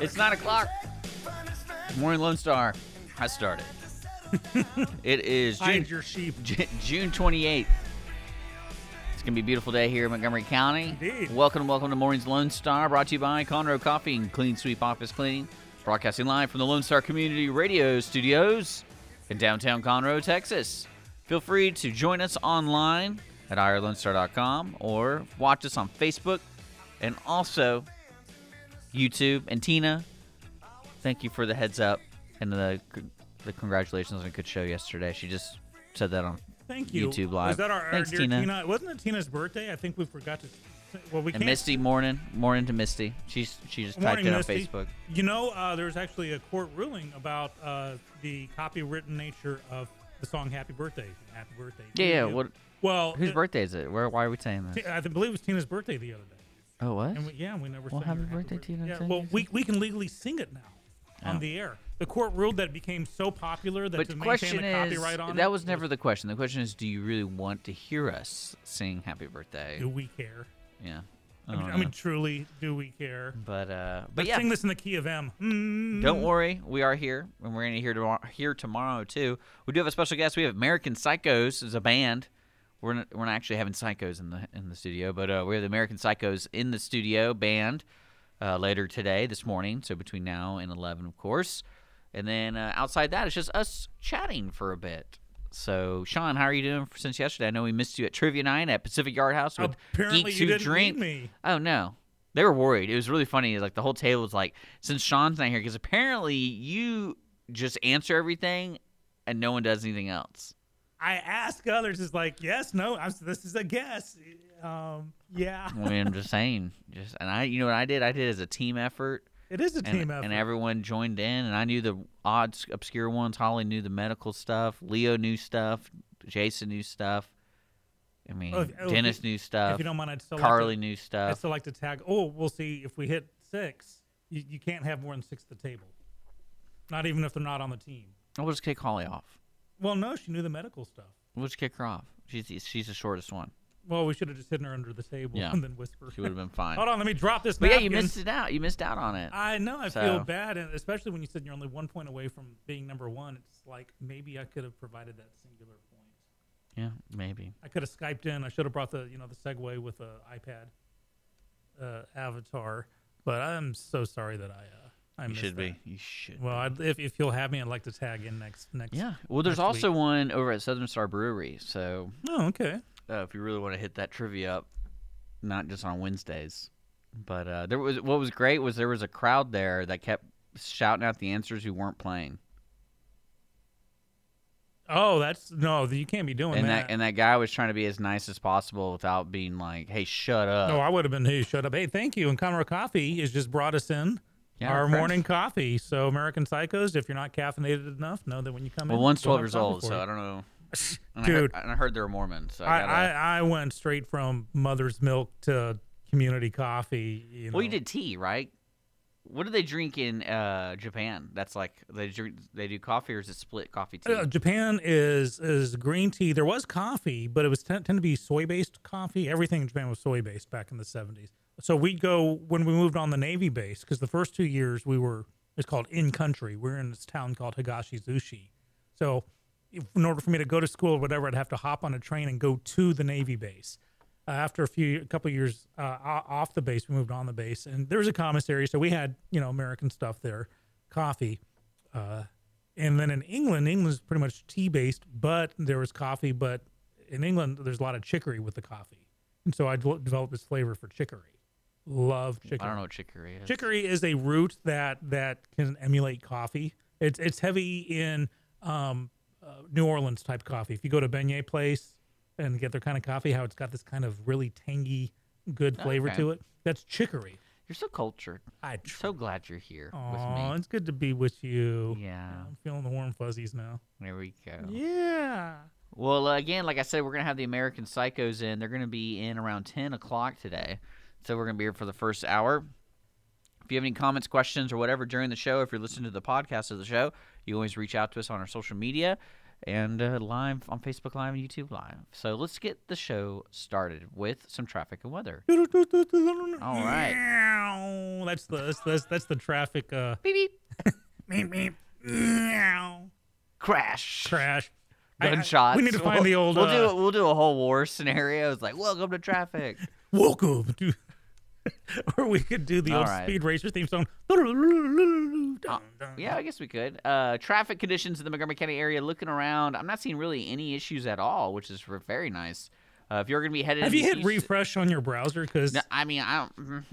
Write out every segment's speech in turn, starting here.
It's 9 o'clock. Morning Lone Star has started. It is June 28th. It's going to be a beautiful day here in Montgomery County. Indeed. Welcome to Morning's Lone Star, brought to you by Conroe Coffee and Clean Sweep Office Cleaning, broadcasting live from the Lone Star Community Radio Studios in downtown Conroe, Texas. Feel free to join us online at IRLoneStar.com or watch us on Facebook and also YouTube. And Tina, thank you for the heads up and the congratulations on a good show yesterday. She just said that on YouTube Live. Is that thanks, our dear Tina. Wasn't it Tina's birthday? I think we forgot to. Well, we can't. And Misty, morning to Misty. She just typed it on Facebook. You know, there's actually a court ruling about the copywritten nature of the song "Happy Birthday." Happy birthday. Yeah. What? Well, whose birthday is it? Why are we saying this? I believe it was Tina's birthday the other day. Oh, what? And we never sang. Well, happy birthday, Tina. Yeah, well, we can legally sing it now on the air. The court ruled that it became so popular that to maintain the copyright on it. That was never the question. The question is, do you really want to hear us sing Happy Birthday? Do we care? Yeah. I mean, truly, do we care? But yeah. Sing this in the key of M. Mm. Don't worry. We are here, and we're going to here tomorrow, too. We do have a special guest. We have American Psychos as a band. We're not actually having Psychos in the studio, but we have the American Psychos in the studio band later today, this morning, so between now and 11, of course. And then outside that, it's just us chatting for a bit. So, Sean, how are you doing since yesterday? I know we missed you at Trivia Night at Pacific Yard House with Geeks Who Drink. Apparently you didn't need me. Oh, no. They were worried. It was really funny. Like the whole table was like, since Sean's not here, because apparently you just answer everything and no one does anything else. I ask others, it's like, yes, no, this is a guess. Yeah. I mean, I'm just saying. You know what I did? I did it as a team effort. It is a team effort. And everyone joined in, and I knew the odd, obscure ones. Holly knew the medical stuff. Leo knew stuff. Jason knew stuff. I mean, Dennis knew stuff. If you don't mind, Carly knew stuff. I'd still like to tag, we'll see if we hit six. You can't have more than six at the table. Not even if they're not on the team. I'll just kick Holly off. Well, no, she knew the medical stuff. We'll just kick her off. She's the shortest one. Well, we should have just hidden her under the table and then whispered. She would have been fine. Hold on, let me drop this napkin. But yeah, You missed out on it. I know. I feel bad, and especially when you said you're only 1 point away from being number one. It's like maybe I could have provided that singular point. Yeah, maybe. I could have Skyped in. I should have brought the Segway with an iPad avatar. But I'm so sorry that I you should that. Be. You should. Well, if you'll have me, I'd like to tag in next. Yeah. Well, there's also one over at Southern Star Brewery. So. Oh, okay. If you really want to hit that trivia up, not just on Wednesdays, but what was great was there was a crowd there that kept shouting out the answers who weren't playing. Oh, you can't be doing that. And that guy was trying to be as nice as possible without being like, "Hey, shut up." No, I would have been, "Hey, shut up." Hey, thank you. And Conroe Coffee has just brought us in. Yeah, our morning coffee. So American Psychos, if you're not caffeinated enough, know that when you come in. Well, one's 12 years old, so I don't know. And dude. I heard they're a Mormon. So I went straight from mother's milk to community coffee. You know. Well, you did tea, right? What do they drink in Japan? That's like they do coffee, or is it split coffee tea? Japan is green tea. There was coffee, but it was tend to be soy-based coffee. Everything in Japan was soy-based back in the 70s. So we'd go when we moved on the Navy base, because the first 2 years it's called in-country. We're in this town called Higashizushi. So in order for me to go to school or whatever, I'd have to hop on a train and go to the Navy base. After a couple of years off the base, we moved on the base, and there was a commissary. So we had, American stuff there, coffee. And then in England's pretty much tea-based, but there was coffee. But in England, there's a lot of chicory with the coffee. And so I developed this flavor for chicory. Love chicory. I don't know what chicory is. Chicory is a root that can emulate coffee. It's heavy in New Orleans type coffee. If you go to Beignet Place and get their kind of coffee, how it's got this kind of really tangy, good flavor to it, that's chicory. You're so cultured. I'm so glad you're here with me. Oh, it's good to be with you. Yeah. I'm feeling the warm fuzzies now. There we go. Yeah. Well, again, like I said, we're going to have the American Psychos in. They're going to be in around 10 o'clock today. So we're going to be here for the first hour. If you have any comments, questions, or whatever during the show, if you're listening to the podcast of the show, you always reach out to us on our social media and live on Facebook Live and YouTube Live. So let's get the show started with some traffic and weather. All right. That's the traffic. Beep, beep. Beep, beep. Crash. Gunshots. We need to find the old... We'll do a whole war scenario. It's like, welcome to traffic. Welcome to... Or we could do the old Speed Racer theme song. Yeah, I guess we could. Traffic conditions in the Montgomery County area. Looking around, I'm not seeing really any issues at all, which is very nice. If you're going to be headed... Have you hit refresh on your browser? Because no, I mean, I don't...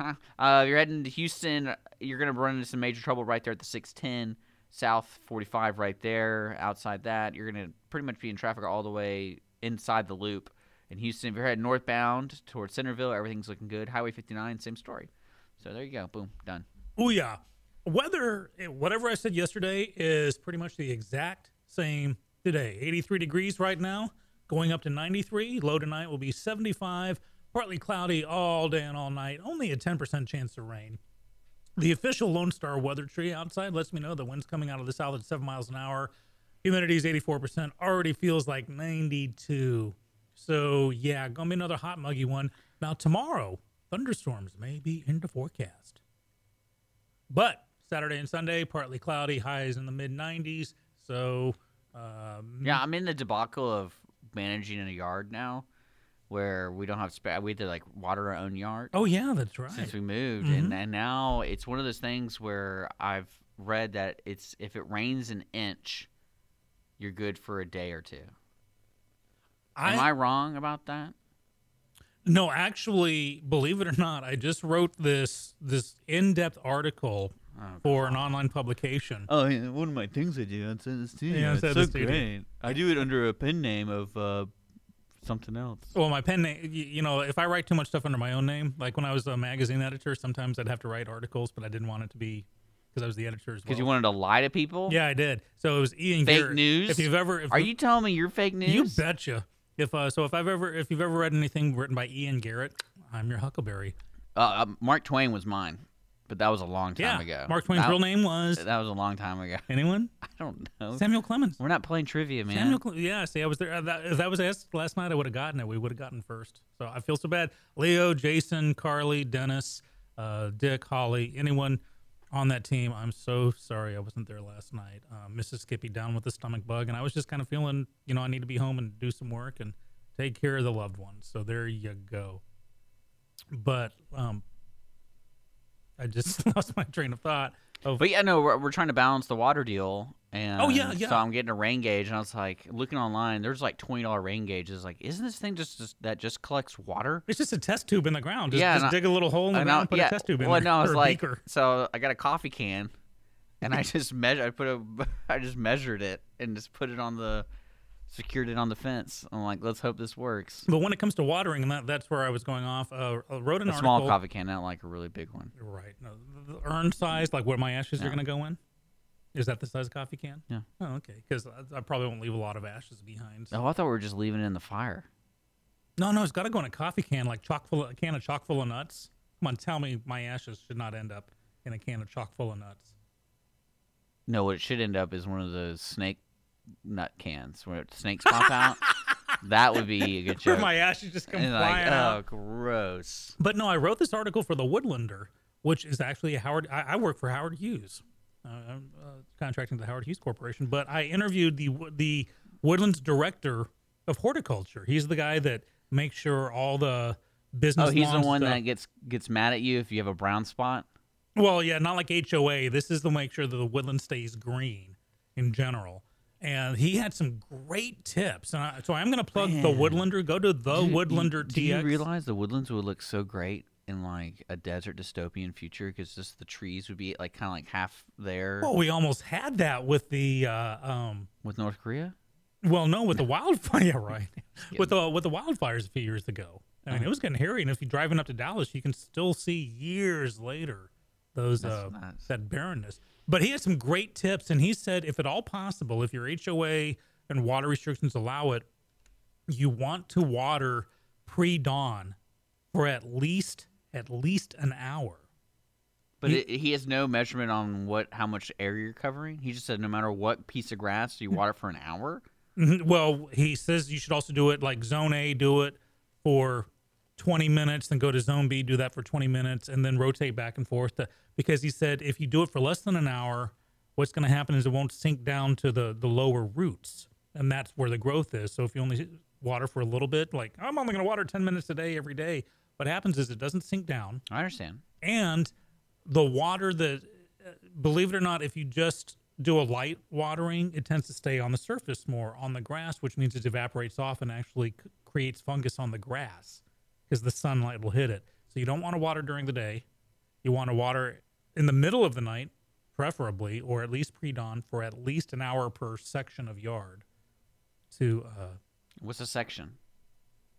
if you're heading to Houston, you're going to run into some major trouble right there at the 610 South 45 right there. Outside that, you're going to pretty much be in traffic all the way inside the loop. In Houston, if you're headed northbound towards Centerville, everything's looking good. Highway 59, same story. So there you go. Boom. Done. Oh, yeah. Weather, whatever I said yesterday is pretty much the exact same today. 83 degrees right now, going up to 93. Low tonight will be 75. Partly cloudy all day and all night. Only a 10% chance of rain. The official Lone Star weather tree outside lets me know the wind's coming out of the south at 7 miles an hour. Humidity is 84%. Already feels like 92. So, yeah, going to be another hot, muggy one. Now, tomorrow, thunderstorms may be in the forecast. But Saturday and Sunday, partly cloudy, highs in the mid-90s. So, yeah, I'm in the debacle of managing in a yard now where we don't have space. We had to, like, water our own yard. Oh, yeah, that's right. Since we moved. Mm-hmm. And now it's one of those things where I've read that it's if it rains an inch, you're good for a day or two. Am I wrong about that? No, actually, believe it or not, I just wrote this in-depth article for an online publication. Oh, yeah, one of my things I do, I send this to you. Yeah, it's so great. I do it under a pen name of something else. Well, my pen name, you know, if I write too much stuff under my own name, like when I was a magazine editor, sometimes I'd have to write articles, but I didn't want it to be... Because I was the editor as well. Because you wanted to lie to people? Yeah, I did. So it was Ian Fake Garrett. News? If you've ever... Are you telling me you're fake news? You betcha. If you've ever read anything written by Ian Garrett, I'm your Huckleberry. Mark Twain was mine, but that was a long time ago. Mark Twain's real name was. That was a long time ago. Anyone? I don't know. Samuel Clemens. We're not playing trivia, man. Yeah. See, I was there. If that was asked last night, I would have gotten it. We would have gotten first. So I feel so bad. Leo, Jason, Carly, Dennis, Dick, Holly, anyone on that team. I'm so sorry I wasn't there last night. Mrs. Skippy down with the stomach bug, and I was just kind of feeling, you know, I need to be home and do some work and take care of the loved ones. So there you go. But I just lost my train of thought. But yeah, no, we're trying to balance the water deal. And So I'm getting a rain gauge, and I was like, looking online, there's like $20 rain gauges. Like, isn't this thing just collects water? It's just a test tube in the ground. Just dig a little hole in the ground and put a test tube in there. No, I was like, so I got a coffee can, and I just measured it and just put it on the, secured it on the fence. I'm like, let's hope this works. But when it comes to watering, and that's where I was going off. Wrote an article. A small coffee can, not like a really big one. Right. No, the urn size, like where my ashes are going to go in. Is that the size of coffee can? Yeah. Oh, okay. Because I probably won't leave a lot of ashes behind. So. Oh, I thought we were just leaving it in the fire. No, it's got to go in a coffee can, like a can of chock full of nuts. Come on, tell me my ashes should not end up in a can of chock full of nuts. No, what it should end up is one of those snake nut cans where snakes pop out. That would be a good joke. My ashes just come flying out. Oh, gross. But no, I wrote this article for The Woodlander, which is actually Howard. I work for Howard Hughes. I'm contracting to the Howard Hughes Corporation, but I interviewed the Woodlands director of horticulture. He's the guy that makes sure all the business. Oh, he's the one that gets mad at you if you have a brown spot. Well, yeah, not like HOA. This is to make sure that the woodland stays green in general. And he had some great tips. And so I'm going to plug The Woodlander. Go to The Woodlander TX. Do you realize the woodlands would look so great in like a desert dystopian future, because just the trees would be like kind of like half there? Well, we almost had that with the with North Korea. Well, no, with the wildfire, right? With the wildfires a few years ago. I mean, it was getting hairy, and if you're driving up to Dallas, you can still see years later those nice. That barrenness. But he had some great tips, and he said, if at all possible, if your HOA and water restrictions allow it, you want to water pre-dawn for at least an hour. But he has no measurement on how much area you're covering. He just said no matter what piece of grass, you water for an hour. Well, he says you should also do it like zone A, do it for 20 minutes, then go to zone B, do that for 20 minutes, and then rotate back and forth. Because he said if you do it for less than an hour, what's going to happen is it won't sink down to the lower roots, and that's where the growth is. So if you only water for a little bit, like I'm only going to water 10 minutes a day every day, what happens is it doesn't sink down. I understand. And the water that, believe it or not, if you just do a light watering, it tends to stay on the surface more on the grass, which means it evaporates off and actually creates fungus on the grass because the sunlight will hit it. So you don't want to water during the day. You want to water in the middle of the night, preferably, or at least pre-dawn for at least an hour per section of yard. To what's a section?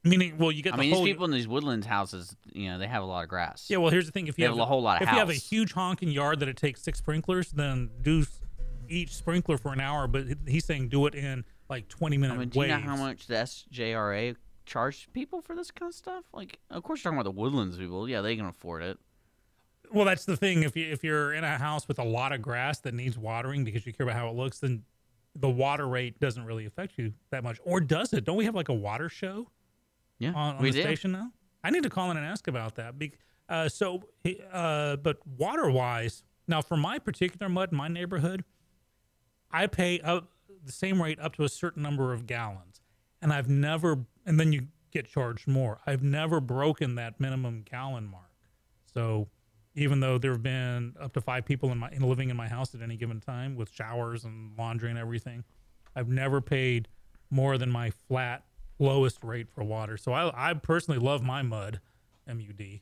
Meaning, well, you get. I mean, these people in these woodlands houses, you know, they have a lot of grass. Yeah, well, here's the thing: if you have a whole lot of house, if you have a huge honking yard that it takes 6 sprinklers, then do each sprinkler for an hour. But he's saying do it in like 20-minute. I mean, do you know how much the SJRA charged people for this kind of stuff? Like, of course, you're talking about the woodlands people. Yeah, they can afford it. Well, that's the thing. If you're in a house with a lot of grass that needs watering because you care about how it looks, then the water rate doesn't really affect you that much, or does it? Don't we have like a water show? Yeah, on the station now? I need to call in and ask about that. But water-wise, now for my particular mud in my neighborhood, I pay the same rate up to a certain number of gallons. And then you get charged more. I've never broken that minimum gallon mark. So even though there have been up to 5 people living in my house at any given time with showers and laundry and everything, I've never paid more than my flat lowest rate for water. So I personally love my mud, MUD.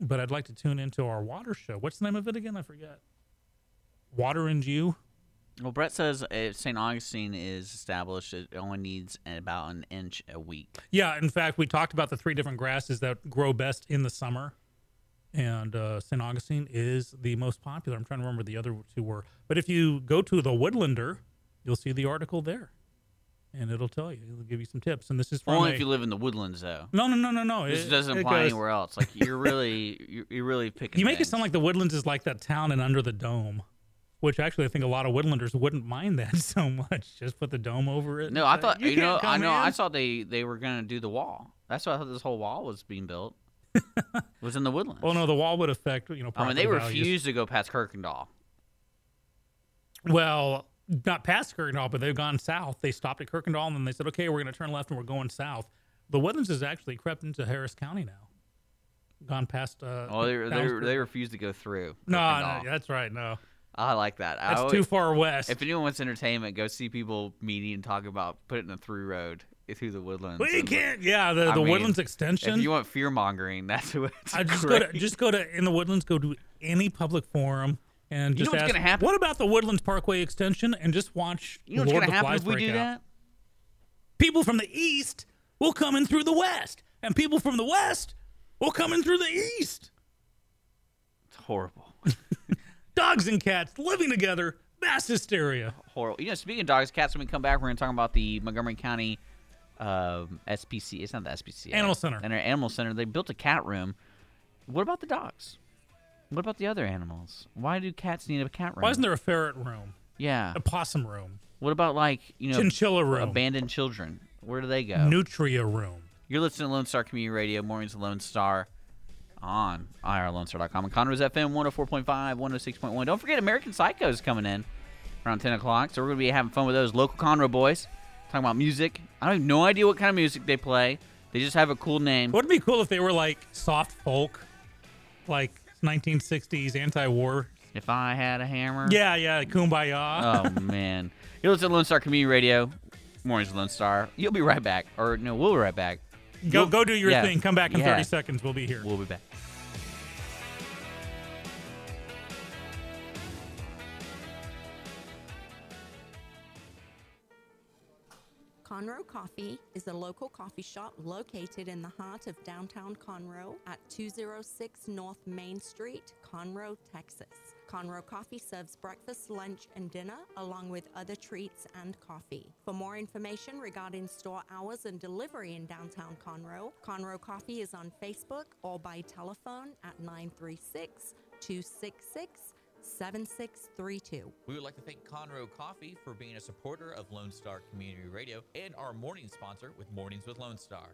But I'd like to tune into our water show. What's the name of it again? I forget. Water and You? Well, Brett says St. Augustine is established. It only needs about an inch a week. Yeah, in fact, we talked about the 3 different grasses that grow best in the summer. And St. Augustine is the most popular. I'm trying to remember the other 2 were. But if you go to The Woodlander, you'll see the article there. And it'll tell you. It'll give you some tips. And this is only if you live in the woodlands, though. No. This doesn't apply anywhere else. Like you're really picking. You make it sound like the woodlands is like that town in Under the Dome, which actually I think a lot of woodlanders wouldn't mind that so much. Just put the dome over it. No, I thought I thought they were gonna do the wall. That's why I thought this whole wall was being built. Was in the woodlands. Well, no, the wall would affect they refused to go past Kirkendall. Well. Not past Kirkendall, but they've gone south. They stopped at Kirkendall, and then they said, okay, we're going to turn left, and we're going south. The woodlands has actually crept into Harris County now. Gone past... they refuse to go through. No, that's right, no. I like that. That's too far west. If anyone wants entertainment, go see people meeting and talk about putting a through road through the woodlands. Well, you can't... Yeah, the woodlands extension. If you want fear-mongering, that's what it's Just go to, in the woodlands, go to any public forum. And just ask, what about the Woodlands Parkway extension? And just watch. You know what's going to happen if we do that? People from the east will come in through the west, and people from the west will come in through the east. It's horrible. Dogs and cats living together, mass hysteria. Horrible. You know, speaking of dogs and cats, when we come back, we're going to talk about the Montgomery County SPCA. It's not the SPCA. Animal Center. Animal Center. They built a cat room. What about the dogs? What about the other animals? Why do cats need a cat room? Why isn't there a ferret room? Yeah. A possum room. What about chinchilla room? Abandoned children. Where do they go? Nutria room. You're listening to Lone Star Community Radio, Mornings of Lone Star on IRLoneStar.com and Conroe's FM 104.5, 106.1. Don't forget American Psycho is coming in around 10 o'clock, so we're going to be having fun with those local Conroe boys, talking about music. I have no idea what kind of music they play. They just have a cool name. Wouldn't it be cool if they were like soft folk, like 1960s anti-war. If I had a hammer. Yeah, kumbaya. Oh, man. You're listening to Lone Star Community Radio. Mornings with Lone Star. You'll be right back. Or, no, we'll be right back. Go do your thing. Come back in 30 seconds. We'll be here. We'll be back. Conroe Coffee is a local coffee shop located in the heart of downtown Conroe at 206 North Main Street, Conroe, Texas. Conroe Coffee serves breakfast, lunch, and dinner, along with other treats and coffee. For more information regarding store hours and delivery in downtown Conroe, Conroe Coffee is on Facebook or by telephone at 936-266-7632. We would like to thank Conroe Coffee for being a supporter of Lone Star Community Radio and our morning sponsor with Mornings with Lone Star.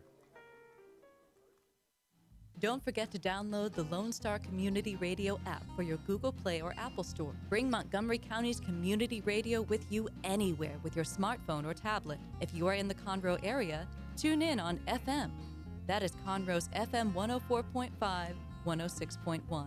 Don't forget to download the Lone Star Community Radio app for your Google Play or Apple Store. Bring Montgomery County's community radio with you anywhere with your smartphone or tablet. If you are in the Conroe area, tune in on FM. That is Conroe's FM 104.5, 106.1.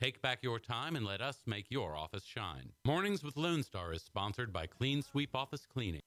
Take back your time and let us make your office shine. Mornings with Lone Star is sponsored by Clean Sweep Office Cleaning.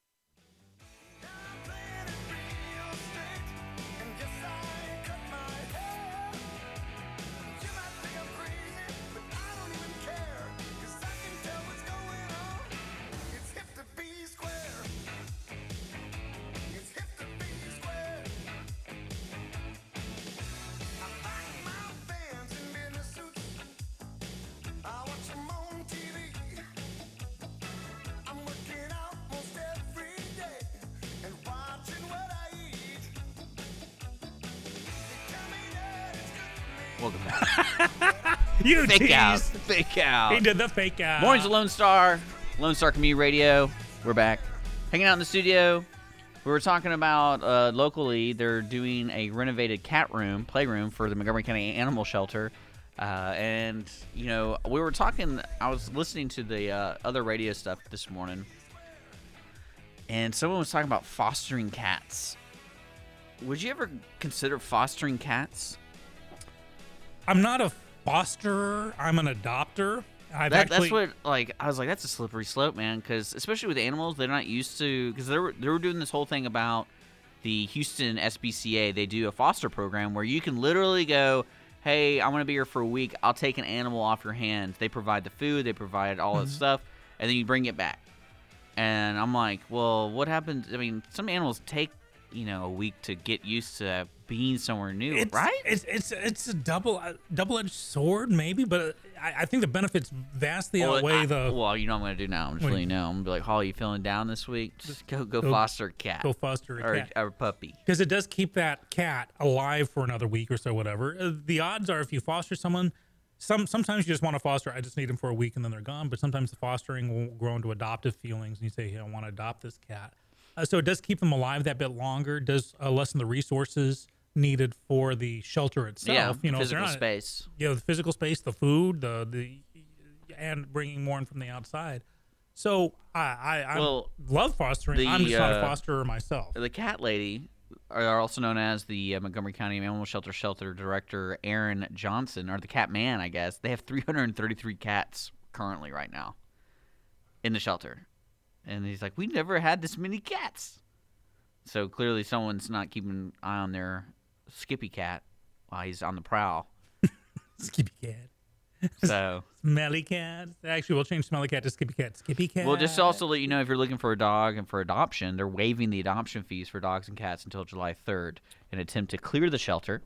Welcome back. You fake teased. Out. Fake out. He did the fake out. Mornings with Lone Star. Lone Star Community Radio. We're back. Hanging out in the studio. We were talking about locally, they're doing a renovated cat room, playroom for the Montgomery County Animal Shelter. And, you know, we were talking, I was listening to the other radio stuff this morning. And someone was talking about fostering cats. Would you ever consider fostering cats? I'm not a fosterer. I'm an adopter. That's what, like, I was like, that's a slippery slope, man, because especially with animals, they're not used to, because they were doing this whole thing about the Houston SPCA. They do a foster program where you can literally go, hey, I want to be here for a week. I'll take an animal off your hands. They provide the food. They provide all that stuff, and then you bring it back. And I'm like, well, what happens? I mean, some animals take, you know, a week to get used to being somewhere new, right? It's a double-edged sword, maybe, but I think the benefits vastly outweigh the... Well, you know what I'm going to do now. I'm just letting you know. I'm going to be like, Holly, you feeling down this week? Just go foster a cat. Go foster a cat. Or a puppy. Because it does keep that cat alive for another week or so, whatever. The odds are if you foster someone, sometimes you just want to foster, I just need them for a week and then they're gone, but sometimes the fostering will grow into adoptive feelings and you say, hey, I want to adopt this cat. So it does keep them alive that bit longer, does lessen the resources needed for the shelter itself. Yeah, you know, physical space. Yeah, you know, the physical space, the food, and bringing more in from the outside. So I love fostering. I'm just not a fosterer myself. The cat lady, are also known as the Montgomery County Animal Shelter Director Aaron Johnson, or the cat man, I guess. They have 333 cats currently right now in the shelter. And he's like, we never had this many cats. So clearly someone's not keeping an eye on their Skippy cat while he's on the prowl. Skippy cat. So Smelly cat. Actually, we'll change Smelly cat to Skippy cat. Skippy cat. Well, just also let you know, if you're looking for a dog and for adoption, they're waiving the adoption fees for dogs and cats until July 3rd in an attempt to clear the shelter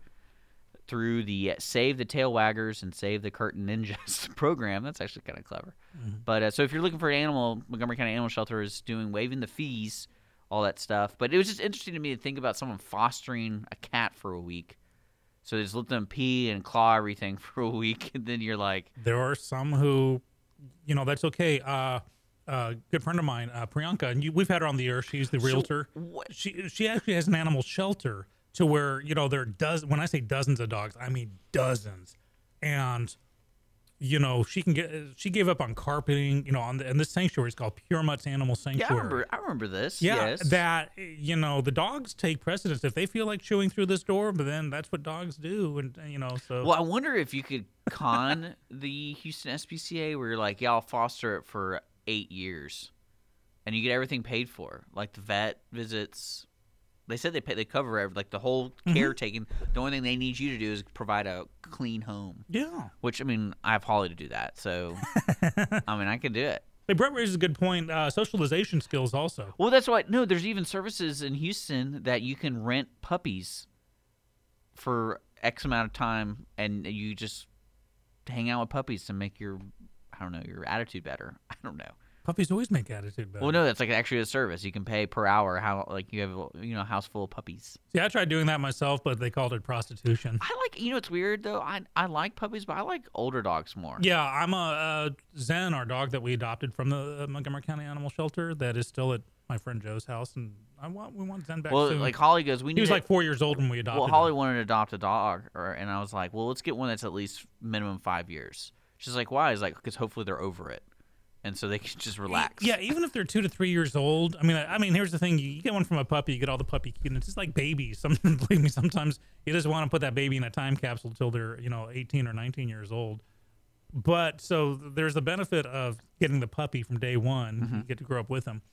through the Save the Tail Waggers and Save the Curtain Ninjas program. That's actually kind of clever. Mm-hmm. But so if you're looking for an animal, Montgomery County Animal Shelter is waiving the fees all that stuff. But it was just interesting to me to think about someone fostering a cat for a week. So they just let them pee and claw everything for a week, and then you're like... There are some who, you know, that's okay. Good friend of mine, Priyanka, and we've had her on the air. She's the realtor. She actually has an animal shelter to where, you know, there are dozens... When I say dozens of dogs, I mean dozens. And... You know, she gave up on carpeting, you know, and this sanctuary is called Pure Mutt's Animal Sanctuary. Yeah, I remember this. Yeah, yes. That, you know, the dogs take precedence if they feel like chewing through this door, but then that's what dogs do. And you know, so. Well, I wonder if you could con the Houston SPCA where you're like, yeah, I'll foster it for 8 years and you get everything paid for, like the vet visits. They said they cover every, like the whole caretaking. Mm-hmm. The only thing they need you to do is provide a clean home. Yeah. Which, I mean, I have Holly to do that. So, I mean, I could do it. But Brett raises a good point. Socialization skills also. Well, that's why. No, there's even services in Houston that you can rent puppies for X amount of time. And you just hang out with puppies to make your, I don't know, your attitude better. I don't know. Puppies always make attitude better. Well, no, that's like actually a service. You can pay per hour. How like you have a house full of puppies. See, I tried doing that myself, but they called it prostitution. I like, you know, it's weird though. I like puppies, but I like older dogs more. Yeah, I'm a Zen, our dog that we adopted from the Montgomery County Animal Shelter, that is still at my friend Joe's house, and we want Zen back. Well, soon. Like Holly goes, he was like 4 years old when we adopted. Well, Holly wanted to adopt a dog, and I was like, well, let's get one that's at least minimum 5 years. She's like, why? I was like, because hopefully they're over it. And so they can just relax. Yeah, even if they're 2 to 3 years old. I mean, here's the thing: you get one from a puppy, you get all the puppy cuteness. It's like babies. Believe me, sometimes you just want to put that baby in a time capsule until they're, 18 or 19 years old. But so there's the benefit of getting the puppy from day one. Mm-hmm. You get to grow up with them.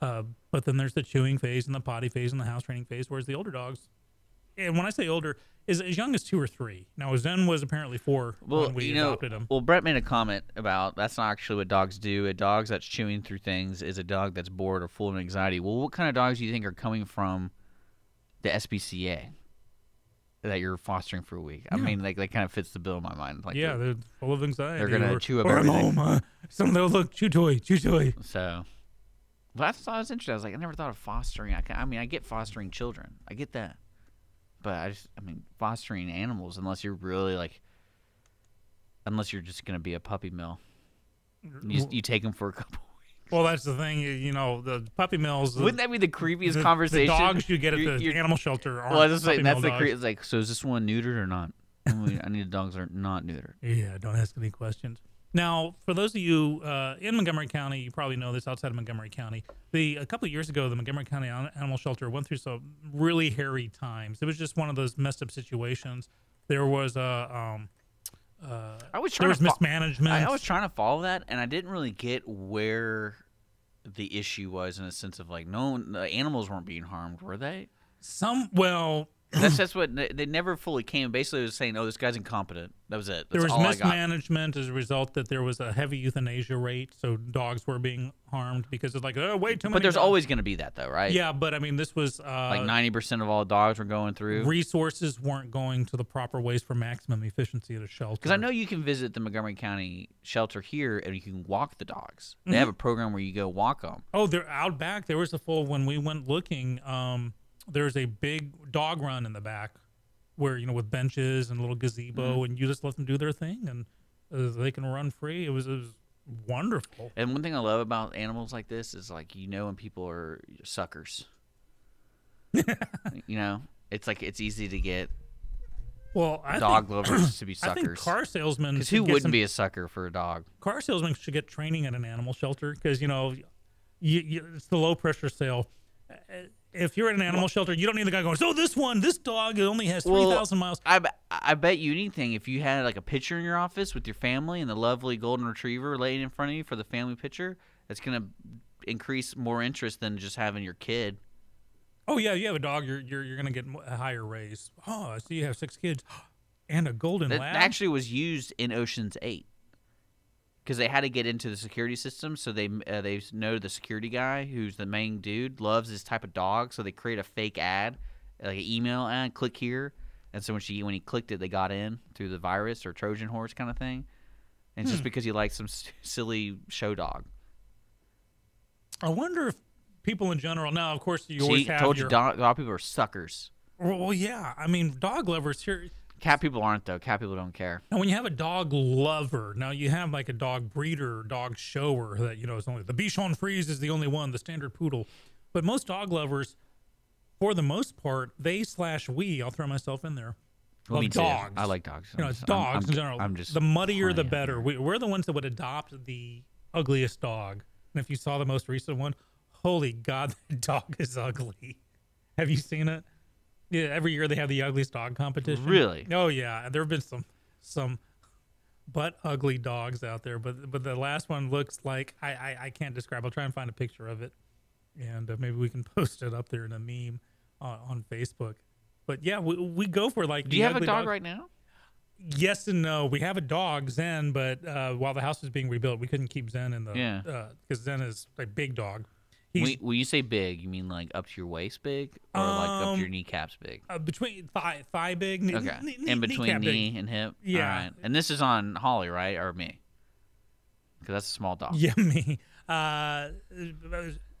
But then there's the chewing phase and the potty phase and the house training phase. Whereas the older dogs, and when I say older, is as young as 2 or 3. Now, Zen was apparently 4 when we adopted him. Well, Brett made a comment about that's not actually what dogs do. A dog that's chewing through things is a dog that's bored or full of anxiety. Well, what kind of dogs do you think are coming from the SPCA that you're fostering for a week? I mean, like, that kind of fits the bill in my mind. Like, yeah, they're full of anxiety. They're going to chew up everything. They'll look, chew toy. So that's what I was interested. I was like, I never thought of fostering. I get fostering children. I get that. But I mean, fostering animals, unless you're really unless you're just going to be a puppy mill. You take them for a couple weeks. Well, that's the thing, the puppy mills. Wouldn't that be the creepiest conversation? The dogs you get at the animal shelter are It's like, so is this one neutered or not? I need dogs that are not neutered. Yeah, don't ask any questions. Now, for those of you in Montgomery County, you probably know this outside of Montgomery County. A couple of years ago, the Montgomery County Animal Shelter went through some really hairy times. It was just one of those messed up situations. There was mismanagement. I was trying to follow that, and I didn't really get where the issue was in a sense of the animals weren't being harmed, were they? That's what they never fully came. Basically, it was saying, "Oh, this guy's incompetent." That was it. That's all I got. There was mismanagement as a result that there was a heavy euthanasia rate, so dogs were being harmed because it's like, oh, way too many. But there's always going to be that, though, right? Yeah, but I mean, this was like 90% of all dogs were going through. Resources weren't going to the proper ways for maximum efficiency at a shelter. Because I know you can visit the Montgomery County shelter here, and you can walk the dogs. They have a program where you go walk them. Oh, they're out back. There was a full when we went looking. There's a big dog run in the back where, with benches and a little gazebo, and you just let them do their thing, and they can run free. It was wonderful. And one thing I love about animals like this is, when people are suckers. It's like it's easy to get lovers to be suckers. I think car salesmen... Because who wouldn't be a sucker for a dog? Car salesmen should get training at an animal shelter because, it's the low-pressure sale. If you're at an animal shelter, you don't need the guy going, so this dog only has 3,000 miles. I bet you anything, if you had a picture in your office with your family and the lovely golden retriever laying in front of you for the family picture, that's going to increase more interest than just having your kid. Oh, yeah, you have a dog, you're going to get a higher raise. Oh, I see you have 6 kids and a golden lab. That actually was used in Ocean's 8. Because they had to get into the security system, so they know the security guy, who's the main dude, loves this type of dog. So they create a fake ad, like an email ad, click here. And so when he clicked it, they got in through the virus or Trojan horse kind of thing. And it's just because he likes some silly show dog. I wonder if people in general. Now, of course, you always have told your... dog people are suckers. Well, yeah. I mean, dog lovers here... Cat people aren't, though. Cat people don't care. Now, when you have a dog lover, now you have like a dog breeder, dog shower that, you know, is only... The Bichon Frise is the only one, the standard poodle. But most dog lovers, for the most part, they slash we, I'll throw myself in there, well, love dogs. Too. I like dogs. You know, it's dogs in general. I'm just the muddier, the better. We're the ones that would adopt the ugliest dog. And if you saw the most recent one, holy God, that dog is ugly. Have you seen it? Yeah, every year they have the ugliest dog competition. Really? Oh, yeah. There have been some butt ugly dogs out there, but the last one looks like I can't describe. I'll try and find a picture of it, and maybe we can post it up there in a meme on Facebook. But yeah, we go for like. Do you have a dog right now? Yes and no. We have a dog, Zen, but while the house was being rebuilt, we couldn't keep Zen in the because Zen is a big dog. When you say big, you mean like up to your waist big, or like up to your kneecaps big? Between thigh big. Okay. In between knee and hip. Yeah. All right. And this is on Holly, right, or me? Because that's a small dog. Yeah, me.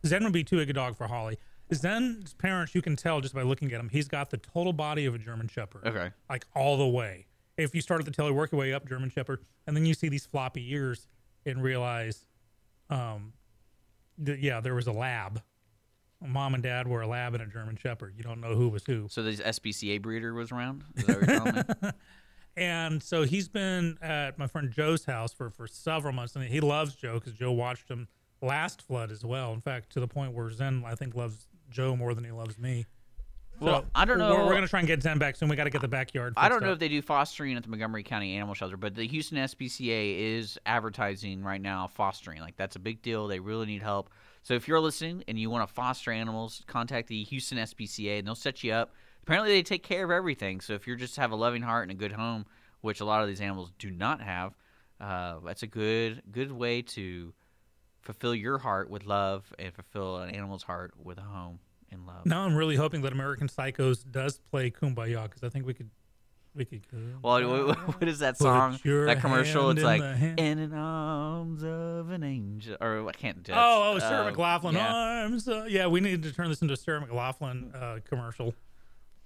Zen would be too big a dog for Holly. Zen's parents, you can tell just by looking at him. He's got the total body of a German Shepherd. Okay. Like all the way. If you start at the tail, you work your way up, German Shepherd, and then you see these floppy ears and realize. Yeah, there was a lab. Mom and Dad were a lab and a German Shepherd. You don't know who was who. So this SPCA breeder was around? Is that what you're telling me? And so he's been at my friend Joe's house for several months, and he loves Joe because Joe watched him last flood as well. In fact, to the point where Zen, I think, loves Joe more than he loves me. Well, so, I don't know. We're going to try and get Zen back soon. We got to get the backyard. I don't know if they do fostering at the Montgomery County Animal Shelter, but the Houston SPCA is advertising right now fostering. Like, that's a big deal. They really need help. So if you're listening and you want to foster animals, contact the Houston SPCA, and they'll set you up. Apparently, they take care of everything. So if you just have a loving heart and a good home, which a lot of these animals do not have, that's a good way to fulfill your heart with love and fulfill an animal's heart with a home. Love. Now I'm really hoping that American Psychos does play Kumbaya, because I think we could. Well, what is that song? That commercial? It's like in arms of an angel, or I can't do it. Oh, Sarah McLachlan arms. Yeah, we need to turn this into a Sarah McLachlan commercial.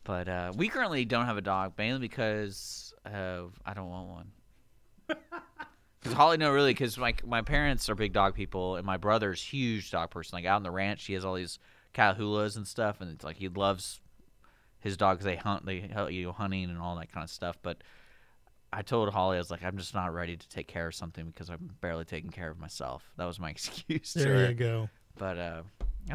But we currently don't have a dog, mainly because I don't want one. Because Holly, no, really, because my parents are big dog people, and my brother's huge dog person. Like out on the ranch, he has all these. Catahoula's and stuff, and it's like he loves his dog because they hunt, hunting and all that kind of stuff. But I told Holly, I was like, I'm just not ready to take care of something because I'm barely taking care of myself. That was my excuse. There you go. But I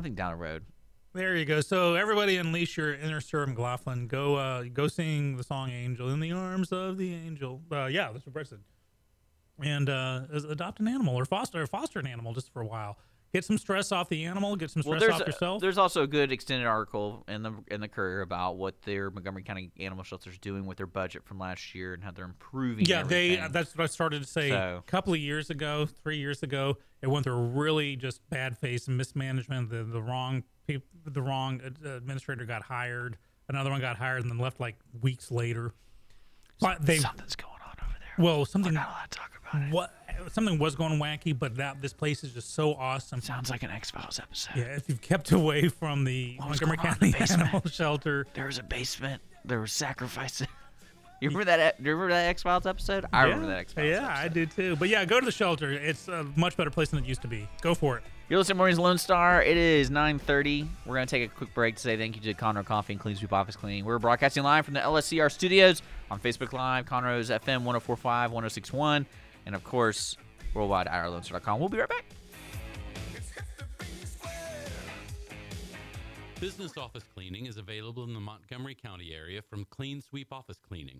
think down the road. There you go. So everybody, unleash your inner Sarah McLachlan. Go sing the song "Angel in the Arms of the Angel." Yeah, that's what Brett said. And adopt an animal or foster an animal just for a while. Get some stress off the animal. Get some stress off yourself. There's also a good extended article in the Courier about what their Montgomery County Animal Shelter is doing with their budget from last year and how they're improving. Yeah, everything. That's what I started to say a couple of years ago, 3 years ago. It went through really just bad phase and mismanagement. The wrong administrator got hired. Another one got hired and then left like weeks later. But something's going on over there. Well, something. We're not allowed to talk about it. Something was going wacky, but this place is just so awesome. Sounds like an X-Files episode. Yeah, if you've kept away from the Montgomery County Animal Shelter. There was a basement. There were sacrifices. You remember that X-Files episode? I remember that X-Files episode. Yeah, I do too. But yeah, go to the shelter. It's a much better place than it used to be. Go for it. You're listening to Morning's Lone Star. It is 9:30. We're going to take a quick break to say thank you to Conroe Coffee and Clean Sweep Office Cleaning. We're broadcasting live from the LSCR studios on Facebook Live, Conroe's FM 104.5, 106.1. And, of course, worldwide, IRLoneStar.com. We'll be right back. Business office cleaning is available in the Montgomery County area from Clean Sweep Office Cleaning,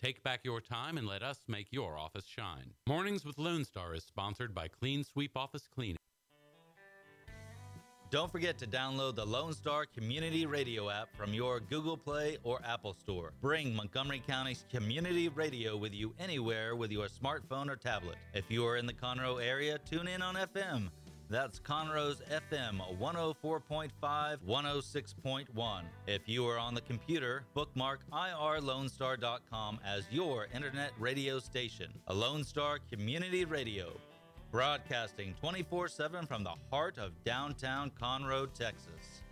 Take back your time and let us make your office shine. Mornings with Lone Star is sponsored by Clean Sweep Office Cleaning. Don't forget to download the Lone Star Community Radio app from your Google Play or Apple Store. Bring Montgomery County's community radio with you anywhere with your smartphone or tablet. If you are in the Conroe area, tune in on FM. That's Conroe's FM 104.5, 106.1. If you are on the computer, bookmark IRLoneStar.com as your internet radio station. A Lone Star Community Radio, broadcasting 24/7 from the heart of downtown Conroe, Texas.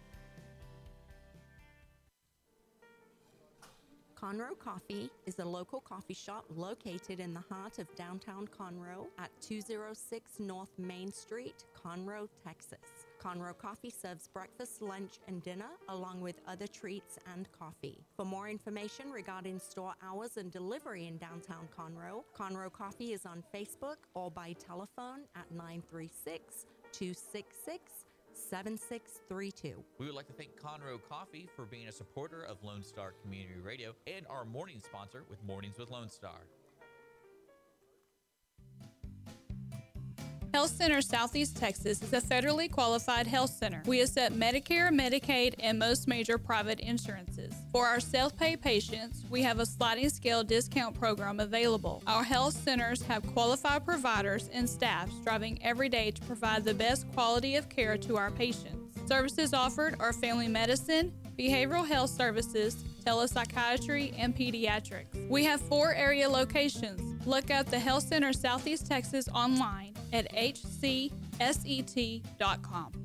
Conroe Coffee is a local coffee shop located in the heart of downtown Conroe at 206 North Main Street, Conroe, Texas. Conroe Coffee serves breakfast, lunch, and dinner, along with other treats and coffee. For more information regarding store hours and delivery in downtown Conroe, Conroe Coffee is on Facebook or by telephone at 936-266-7632. We would like to thank Conroe Coffee for being a supporter of Lone Star Community Radio and our morning sponsor with Mornings with Lone Star. Health Center Southeast Texas is a federally qualified health center. We accept Medicare, Medicaid, and most major private insurances. For our self-pay patients, we have a sliding scale discount program available. Our health centers have qualified providers and staff striving every day to provide the best quality of care to our patients. Services offered are family medicine, behavioral health services, telepsychiatry, and pediatrics. We have 4 area locations. Look up the Health Center Southeast Texas online at hcset.com.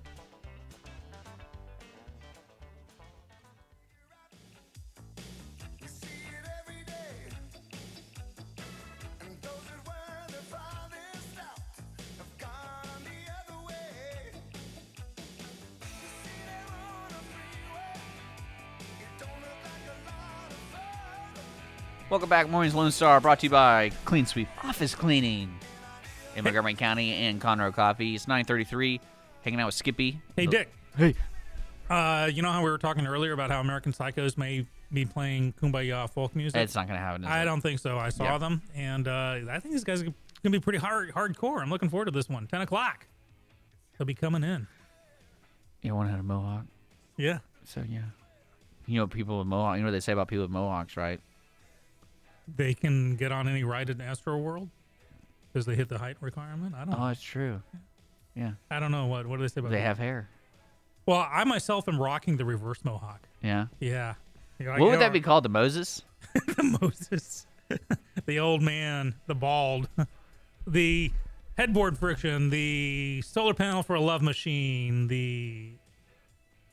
Welcome back. Mornings Lone Star, brought to you by Clean Sweep Office Cleaning in Montgomery County and Conroe Coffee. It's 9:33, hanging out with Skippy. Hey, Dick. Hey. You know how we were talking earlier about how American Psychos may be playing Kumbaya folk music? It's not going to happen. I don't think so. I saw them, and I think these guys are going to be pretty hardcore. I'm looking forward to this one. 10 o'clock. They'll be coming in. You want to have a mohawk? Yeah. So, yeah. You know, people with mohawks, you know what they say about people with mohawks, right? They can get on any ride in Astroworld because they hit the height requirement. I don't know. Oh, it's true. Yeah. I don't know. What do they say about that? Have hair. Well, I myself am rocking the reverse mohawk. Yeah? Yeah. What would that be called? The Moses? The Moses. The old man. The bald. The headboard friction. The solar panel for a love machine. The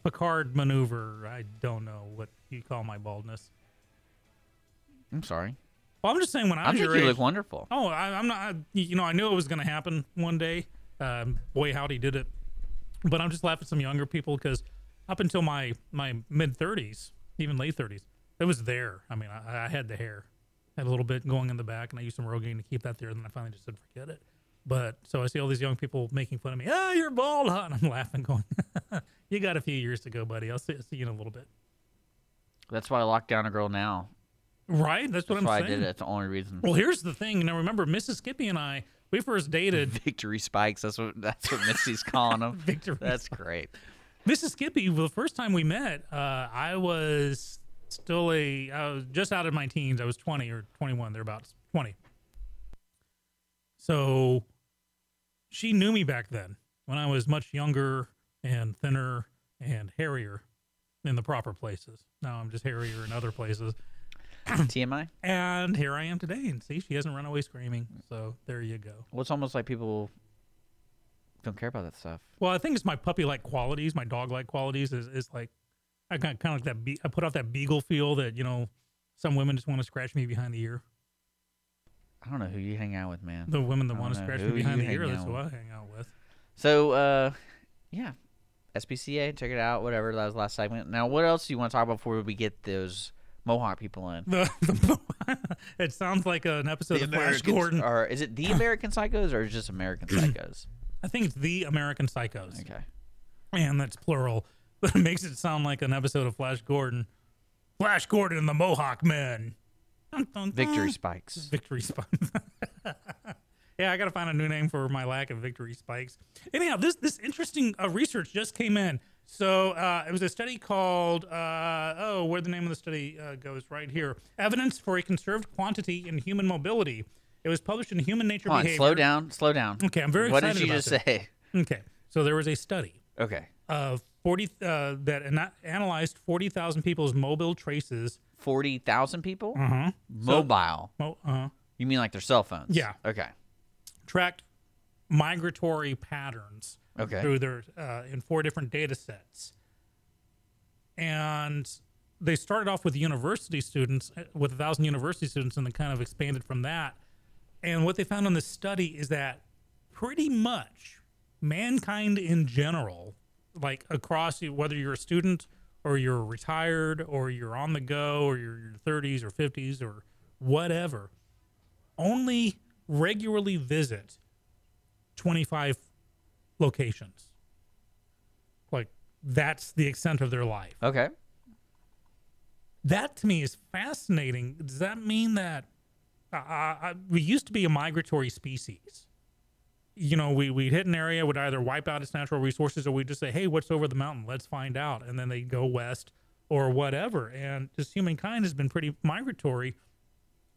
Picard maneuver. I don't know what you call my baldness. I'm sorry. Well, I'm just saying when I was your age... I think you look wonderful. Oh, I'm not... I knew it was going to happen one day. Boy, howdy did it. But I'm just laughing at some younger people because up until my mid-30s, even late 30s, it was there. I mean, I had the hair. I had a little bit going in the back, and I used some Rogaine to keep that there, and then I finally just said, forget it. But so I see all these young people making fun of me. Ah, you're bald, huh? And I'm laughing, going, you got a few years to go, buddy. I'll see you in a little bit. That's why I locked down a girl now. Right, that's what I'm saying. I did it. That's the only reason. Well, here's the thing. Now, remember, Mrs. Skippy and I, we first dated. Victory spikes. That's what Missy's calling them. Victory. That's spikes. Great. Mrs. Skippy, well, the first time we met, I was just out of my teens. I was 20 or 21. They're about 20. So she knew me back then when I was much younger and thinner and hairier in the proper places. Now I'm just hairier in other places. TMI. And here I am today, and see, she hasn't run away screaming, so there you go. Well, it's almost like people don't care about that stuff. Well, I think it's my puppy-like qualities, my dog-like qualities is like, I kind of like that, I put out that beagle feel that, you know, some women just want to scratch me behind the ear. I don't know who you hang out with, man. The women that want to scratch me behind the ear, that's who I hang out with. So, yeah, SPCA, check it out, whatever, that was the last segment. Now, what else do you want to talk about before we get those Mohawk people in? It sounds like an episode of Flash Gordon. Or is it The American Psychos or is it just American Psychos? I think it's The American Psychos. Okay. Man, that's plural. That makes it sound like an episode of Flash Gordon. Flash Gordon and the Mohawk Men. Dun, dun, dun. Victory Spikes. Victory Spikes. Yeah, I got to find a new name for my lack of victory spikes. Anyhow, this interesting research just came in. So it was a study called, where the name of the study goes right here. Evidence for a Conserved Quantity in Human Mobility. It was published in Human Nature Behavior. Slow down. Okay, I'm very excited about this. What did you just say? Okay, so there was a study. Okay. Of 40 that analyzed 40,000 people's mobile traces. 40,000 people? Uh-huh. Mobile. Uh-huh. You mean like their cell phones? Yeah. Okay. Tracked migratory patterns. Okay. Through their in four different data sets. And they started off with university students, with 1,000 university students, and then kind of expanded from that. And what they found in this study is that pretty much mankind in general, like across, whether you're a student or you're retired or you're on the go or you're in your 30s or 50s or whatever, only regularly visit 25 locations. Like, that's the extent of their life. Okay. That, to me, is fascinating. Does that mean that we used to be a migratory species? You know, we'd hit an area, would either wipe out its natural resources, or we'd just say, hey, what's over the mountain? Let's find out. And then they'd go west or whatever. And just humankind has been pretty migratory.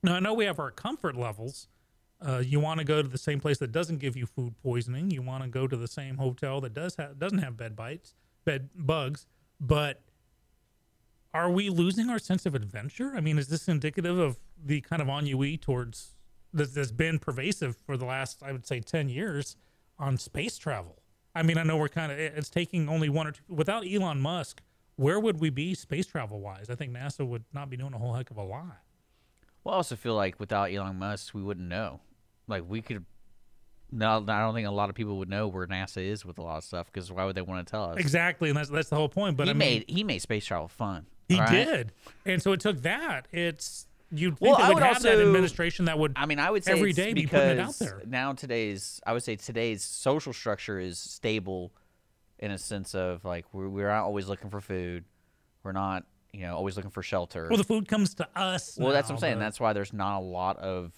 Now, I know we have our comfort levels. You want to go to the same place that doesn't give you food poisoning. You want to go to the same hotel that doesn't have bed bugs. But are we losing our sense of adventure? I mean, is this indicative of the kind of ennui towards that's been pervasive for the last, I would say, 10 years on space travel? I mean, I know it's taking only one or two. Without Elon Musk, where would we be space travel-wise? I think NASA would not be doing a whole heck of a lot. Well, I also feel like without Elon Musk, we wouldn't know. Like, we could... No, I don't think a lot of people would know where NASA is with a lot of stuff, because why would they want to tell us? Exactly, and that's the whole point. But he made space travel fun. He did. And so it took that. You'd think they would have also, that administration that would, I would say every day be putting it out there. Now today's social structure is stable in a sense of, like, we're not always looking for food. We're not, you know, always looking for shelter. Well, the food comes to us. Well, now, that's what I'm saying. That's why there's not a lot of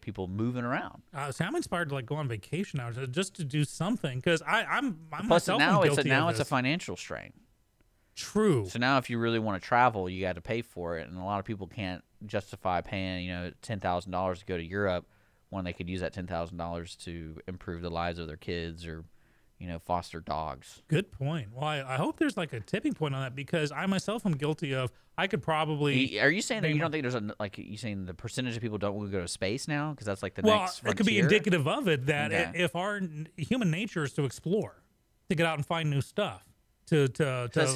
people moving around. So I'm inspired to go on vacation now just to do something, because I'm myself guilty of this. Plus now it's a financial strain. True. So now if you really want to travel, you got to pay for it, and a lot of people can't justify paying, you know, $10,000 to go to Europe when they could use that $10,000 to improve the lives of their kids or, you know, foster dogs. Good point. Well, I hope there's like a tipping point on that, because I myself am guilty of. I could probably. Are you saying that you don't think there's you saying the percentage of people don't want to go to space now because that's like the next frontier? Well, it could be indicative of it that if our human nature is to explore, to get out and find new stuff, to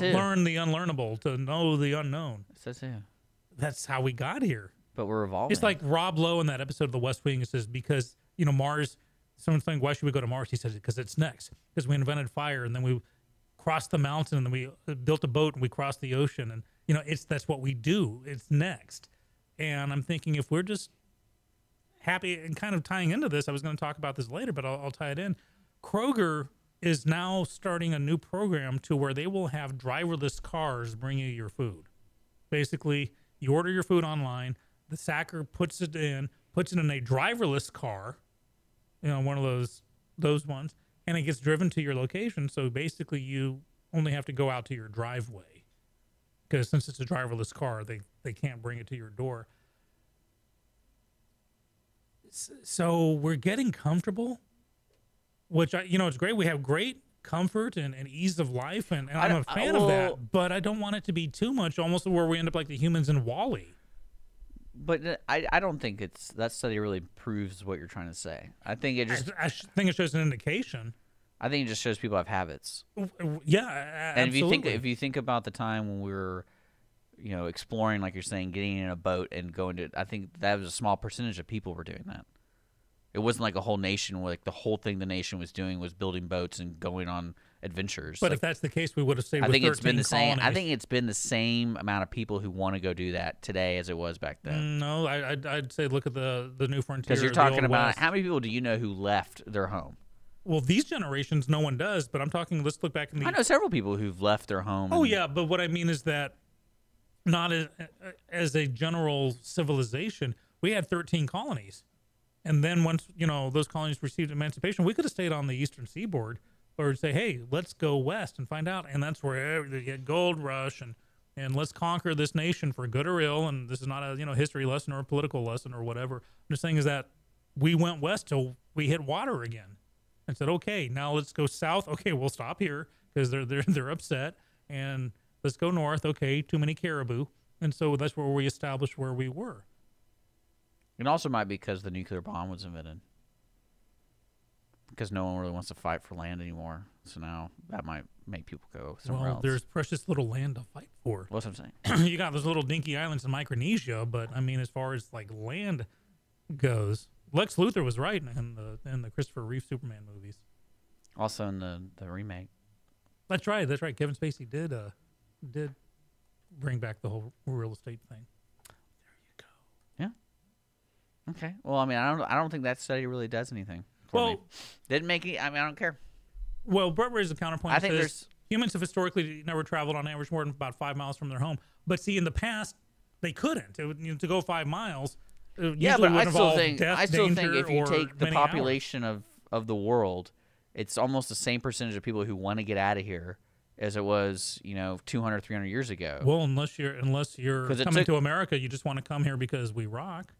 learn the unlearnable, to know the unknown. Says who? That's how we got here. But we're evolving. It's like Rob Lowe in that episode of The West Wing. It says, because you know Mars. Someone's saying, why should we go to Mars? He says, because it's next. Because we invented fire, and then we crossed the mountain, and then we built a boat, and we crossed the ocean. And, you know, that's what we do. It's next. And I'm thinking, if we're just happy, and kind of tying into this, I was going to talk about this later, but I'll tie it in. Kroger is now starting a new program to where they will have driverless cars bring you your food. Basically, you order your food online. The sacker puts it in a driverless car, you know, one of those ones, and it gets driven to your location. So basically you only have to go out to your driveway, because since it's a driverless car, they can't bring it to your door. So we're getting comfortable, which, it's great. We have great comfort and ease of life, and I'm a fan of that, but I don't want it to be too much, almost where we end up like the humans in WALL-E. But I don't think that study really proves what you're trying to say. I think it shows an indication. I think it just shows people have habits. Yeah, and absolutely. if you think about the time when we were, you know, exploring, like you're saying, getting in a boat and going to, I think that was a small percentage of people were doing that. It wasn't like a whole nation, like the whole thing the nation was doing was building boats and going on adventures. But like, if that's the case, we would have stayed with 13 colonies. I think it's been the same amount of people who want to go do that today as it was back then. No, I'd say look at the New Frontier. Because you're talking about West. How many people do you know who left their home? Well, these generations, no one does, but I'm talking, let's look back in the... I know several people who've left their home. Oh, yeah, but what I mean is that not as a general civilization, we had 13 colonies. And then once, you know, those colonies received emancipation, we could have stayed on the eastern seaboard or say, hey, let's go west and find out. And that's where you get gold rush and let's conquer this nation for good or ill. And this is not a, you know, history lesson or a political lesson or whatever. I'm just saying is that we went west till we hit water again. And said, okay, now let's go south. Okay, we'll stop here because they're upset. And let's go north. Okay, too many caribou. And so that's where we established where we were. It also might be because the nuclear bomb was invented. Because no one really wants to fight for land anymore. So now that might make people go somewhere else. Well, there's precious little land to fight for. What's I'm saying? You got those little dinky islands in Micronesia, but I mean, as far as like land goes... Lex Luthor was right in the Christopher Reeve Superman movies. Also in the remake. That's right. Kevin Spacey did bring back the whole real estate thing. There you go. Yeah. Okay. Well, I mean, I don't think that study really does anything for me. Didn't make any. I mean, I don't care. Well, Brett raises a counterpoint. I think there's humans have historically never traveled on average more than about 5 miles from their home. But see, in the past, they couldn't. It would, you know, to go 5 miles. Yeah, but I still think if you take the population of the world, it's almost the same percentage of people who want to get out of here as it was, you know, 200, 300 years ago. Well, unless you're coming to America, you just want to come here because we rock.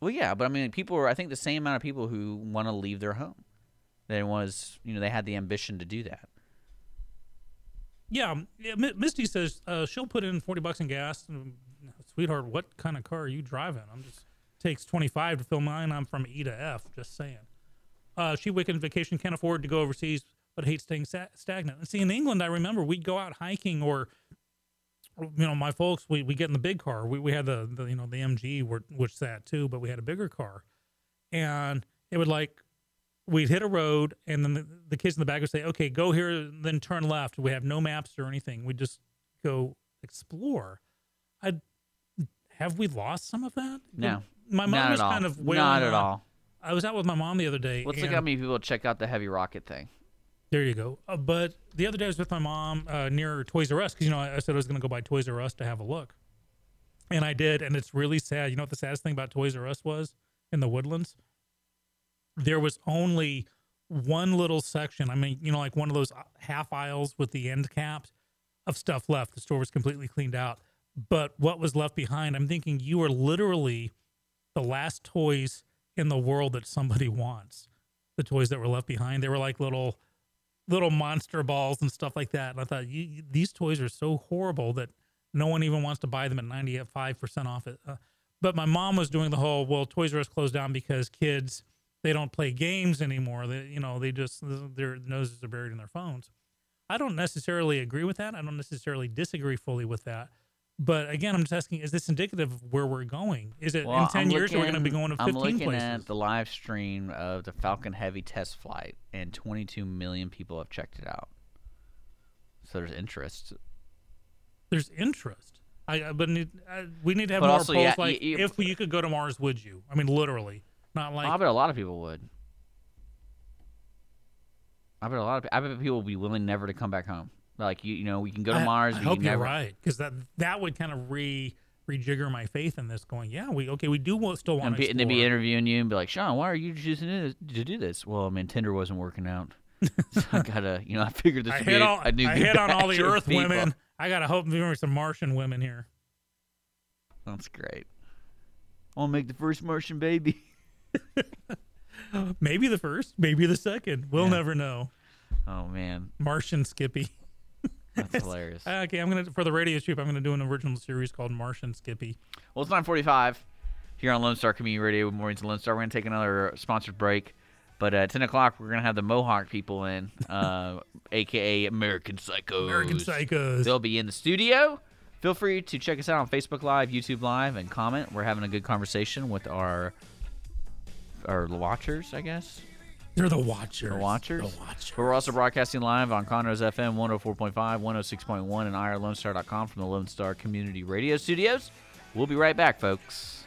Well, yeah, but I mean, people are, I think, the same amount of people who want to leave their home. There was, you know, they had the ambition to do that. Yeah, Misty says she'll put in $40 in gas. And, sweetheart, what kind of car are you driving? I'm just takes 25 to fill mine. I'm from E to F. Just saying. She weekend vacation can't afford to go overseas, but hates staying stagnant. And see, in England, I remember we'd go out hiking, or you know, my folks we get in the big car. We had the you know the MG, which sat too, but we had a bigger car, and it would like we'd hit a road, and then the kids in the back would say, "Okay, go here, then turn left." We have no maps or anything. We just go explore. Have we lost some of that? No. My mom was kind of wailing. Not at all. I was out with my mom the other day. Let's look how many people check out the Heavy Rocket thing. There you go. But the other day I was with my mom near Toys R Us because, you know, I said I was going to go by Toys R Us to have a look. And I did, and it's really sad. You know what the saddest thing about Toys R Us was in the Woodlands? There was only one little section. I mean, you know, like one of those half aisles with the end caps of stuff left. The store was completely cleaned out. But what was left behind, I'm thinking you are literally the last toys in the world that somebody wants. The toys that were left behind, they were like little monster balls and stuff like that. And I thought, these toys are so horrible that no one even wants to buy them at 95% off. But my mom was doing the whole, well, Toys R Us closed down because kids, they don't play games anymore. They, you know, they just, their noses are buried in their phones. I don't necessarily agree with that. I don't necessarily disagree fully with that. But again, I'm just asking, is this indicative of where we're going? Is it in 10 years we're going to be going to 15 places? I'm looking at the live stream of the Falcon Heavy test flight, and 22 million people have checked it out. So there's interest. We need to have more polls like, if you could go to Mars, would you? I mean, literally. Not like... I bet a lot of people would. I bet people would be willing never to come back home. Like, you know, we can go to Mars. I hope you're right, because that would kind of rejigger my faith in this going, yeah, we do still want to explore. And they'd be interviewing you and be like, Sean, why are you choosing to do this? Well, I mean, Tinder wasn't working out. So I got to, you know, I figured this would be a new I hit on all the Earth people. Women. I got to hope there's some Martian women here. That's great. I'll make the first Martian baby. Maybe the first, maybe the second. We'll never know. Oh, man. Martian Skippy. That's hilarious. Okay, I'm gonna for the radio shoot. I'm gonna do an original series called Martian Skippy. Well, it's 9:45 here on Lone Star Community Radio. Mornings, Lone Star. We're gonna take another sponsored break. But 10 o'clock, we're going to have the Mohawk people in, a.k.a. American Psychos. American Psychos. They'll be in the studio. Feel free to check us out on Facebook Live, YouTube Live, and comment. We're having a good conversation with our watchers, I guess. They're the watchers. But we're also broadcasting live on Conroe's FM 104.5, 106.1, and IRLoneStar.com from the Lone Star Community Radio Studios. We'll be right back, folks.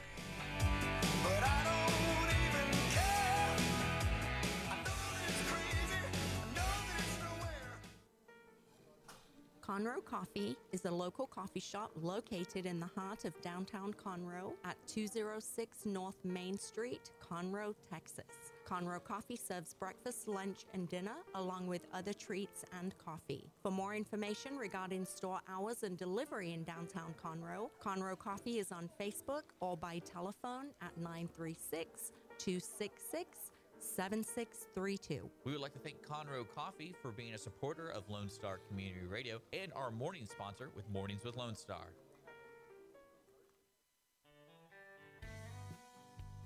Conroe Coffee is a local coffee shop located in the heart of downtown Conroe at 206 North Main Street, Conroe, Texas. Conroe Coffee serves breakfast, lunch, and dinner, along with other treats and coffee. For more information regarding store hours and delivery in downtown Conroe, Conroe Coffee is on Facebook or by telephone at 936-266-7632. We would like to thank Conroe Coffee for being a supporter of Lone Star Community Radio and our morning sponsor with Mornings with Lone Star.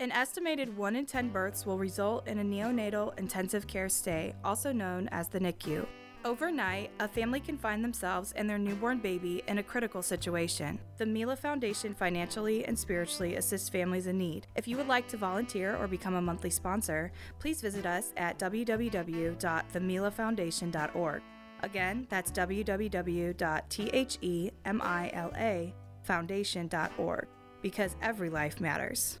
An estimated 1 in 10 births will result in a neonatal intensive care stay, also known as the NICU. Overnight, a family can find themselves and their newborn baby in a critical situation. The Mila Foundation financially and spiritually assists families in need. If you would like to volunteer or become a monthly sponsor, please visit us at www.themilafoundation.org. Again, that's www.themilafoundation.org, because every life matters.